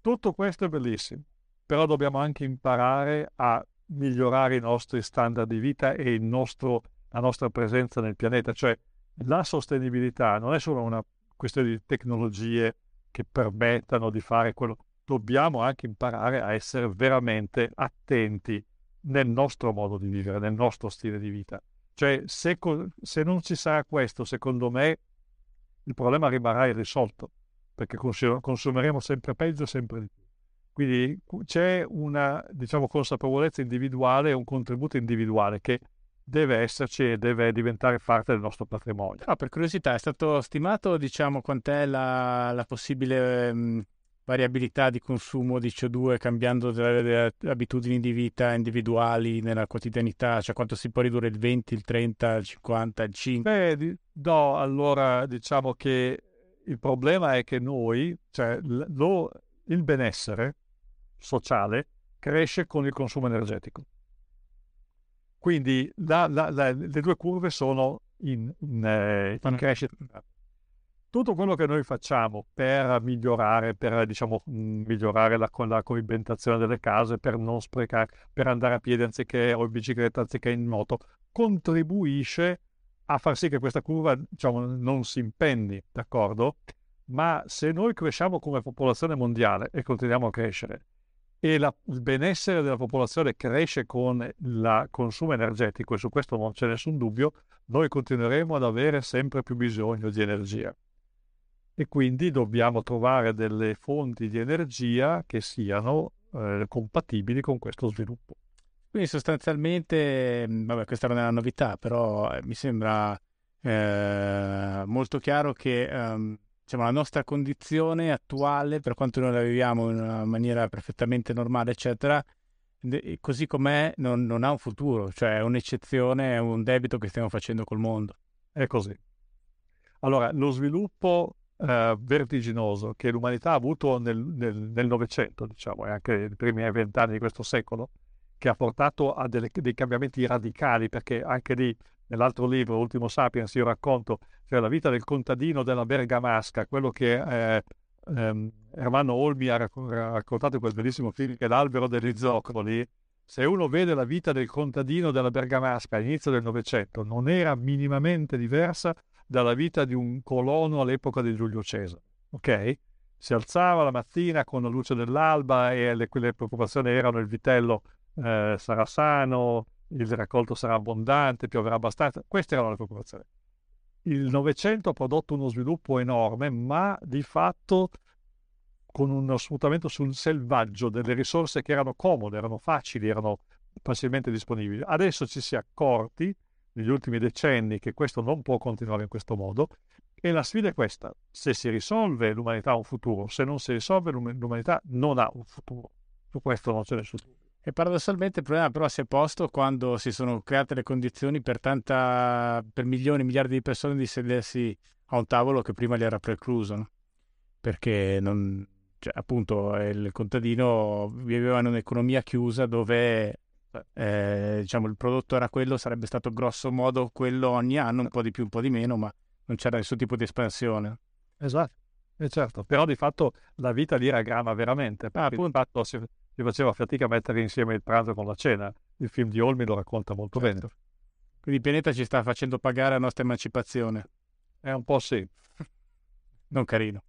Tutto questo è bellissimo, però dobbiamo anche imparare a migliorare i nostri standard di vita e la nostra presenza nel pianeta. Cioè la sostenibilità non è solo una questione di tecnologie che permettano di fare quello, dobbiamo anche imparare a essere veramente attenti nel nostro modo di vivere, nel nostro stile di vita. Cioè se non ci sarà questo, secondo me il problema rimarrà irrisolto, perché consumeremo sempre peggio, sempre di più. Quindi c'è una, diciamo, consapevolezza individuale, un contributo individuale che deve esserci e deve diventare parte del nostro patrimonio. Ah, per curiosità, è stato stimato, diciamo, quant'è la possibile variabilità di consumo di CO2 cambiando le abitudini di vita individuali nella quotidianità? Cioè quanto si può ridurre, il 20, il 30, il 50, il 5? Beh, no, allora diciamo che il problema è che noi, cioè il benessere sociale cresce con il consumo energetico. Quindi le due curve sono in crescita. Tutto quello che noi facciamo per migliorare, migliorare la coibentazione delle case, per non sprecare, per andare a piedi anziché o in bicicletta anziché in moto, contribuisce a far sì che questa curva, diciamo, non si impenni, d'accordo? Ma se noi cresciamo come popolazione mondiale e continuiamo a crescere e il benessere della popolazione cresce con il consumo energetico, e su questo non c'è nessun dubbio, noi continueremo ad avere sempre più bisogno di energia. E quindi dobbiamo trovare delle fonti di energia che siano compatibili con questo sviluppo. Quindi sostanzialmente, vabbè, questa non è una novità, però mi sembra molto chiaro che la nostra condizione attuale, per quanto noi la viviamo in una maniera perfettamente normale, eccetera, così com'è non ha un futuro, cioè è un'eccezione, è un debito che stiamo facendo col mondo. È così. Allora, lo sviluppo vertiginoso che l'umanità ha avuto nel Novecento, diciamo, e anche nei primi 20 anni di questo secolo, che ha portato a dei cambiamenti radicali, perché anche lì, nell'altro libro, L'ultimo Sapiens, io racconto, cioè, la vita del contadino della Bergamasca, quello che Ermanno Olmi ha raccontato in quel bellissimo film che è L'albero degli zoccoli. Se uno vede la vita del contadino della Bergamasca all'inizio del Novecento, non era minimamente diversa dalla vita di un colono all'epoca di Giulio Cesare, ok? Si alzava la mattina con la luce dell'alba e quelle preoccupazioni erano: il vitello sarà sano, il raccolto sarà abbondante, pioverà abbastanza. Queste erano le preoccupazioni. Il Novecento ha prodotto uno sviluppo enorme, ma di fatto con uno sfruttamento sul selvaggio delle risorse che erano comode, erano facili, erano facilmente disponibili. Adesso ci si è accorti negli ultimi decenni che questo non può continuare in questo modo, e la sfida è questa: se si risolve, l'umanità ha un futuro; se non si risolve, l'umanità non ha un futuro. Su questo non c'è nessun dubbio. E paradossalmente il problema però si è posto quando si sono create le condizioni per milioni e miliardi di persone di sedersi a un tavolo che prima gli era precluso, no? Perché appunto il contadino viveva in un'economia chiusa dove il prodotto era quello, sarebbe stato grosso modo quello ogni anno, un po' di più, un po' di meno, ma non c'era nessun tipo di espansione. Esatto, è certo, però di fatto la vita lì raggrava veramente, perché appunto, di fatto si faceva fatica a mettere insieme il pranzo con la cena. Il film di Olmi lo racconta molto bene. Quindi il pianeta ci sta facendo pagare la nostra emancipazione. È un po' sì. Non carino.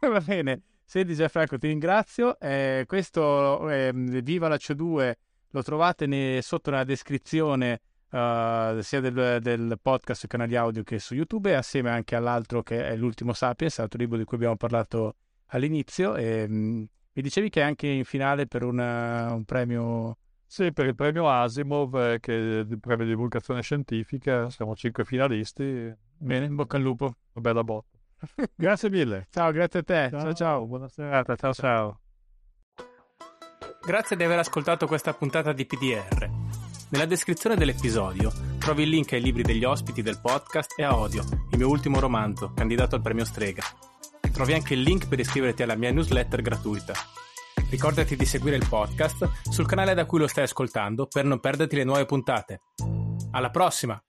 Va bene, senti Gianfranco, ti ringrazio. Questo è Viva la CO2. Lo trovate sotto nella descrizione sia del podcast sui canali audio che su YouTube, assieme anche all'altro che è L'ultimo Sapiens, l'altro libro di cui abbiamo parlato all'inizio. Mi dicevi che è anche in finale per un premio... Sì, per il premio Asimov, che è il premio di divulgazione scientifica. Siamo 5 finalisti. Bene, in bocca al lupo. Una bella botta. Grazie mille. Ciao, grazie a te. Ciao. Buona serata. Ciao. Grazie di aver ascoltato questa puntata di PDR. Nella descrizione dell'episodio trovi il link ai libri degli ospiti del podcast e a Odio, il mio ultimo romanzo, candidato al premio Strega. Trovi anche il link per iscriverti alla mia newsletter gratuita. Ricordati di seguire il podcast sul canale da cui lo stai ascoltando per non perderti le nuove puntate. Alla prossima!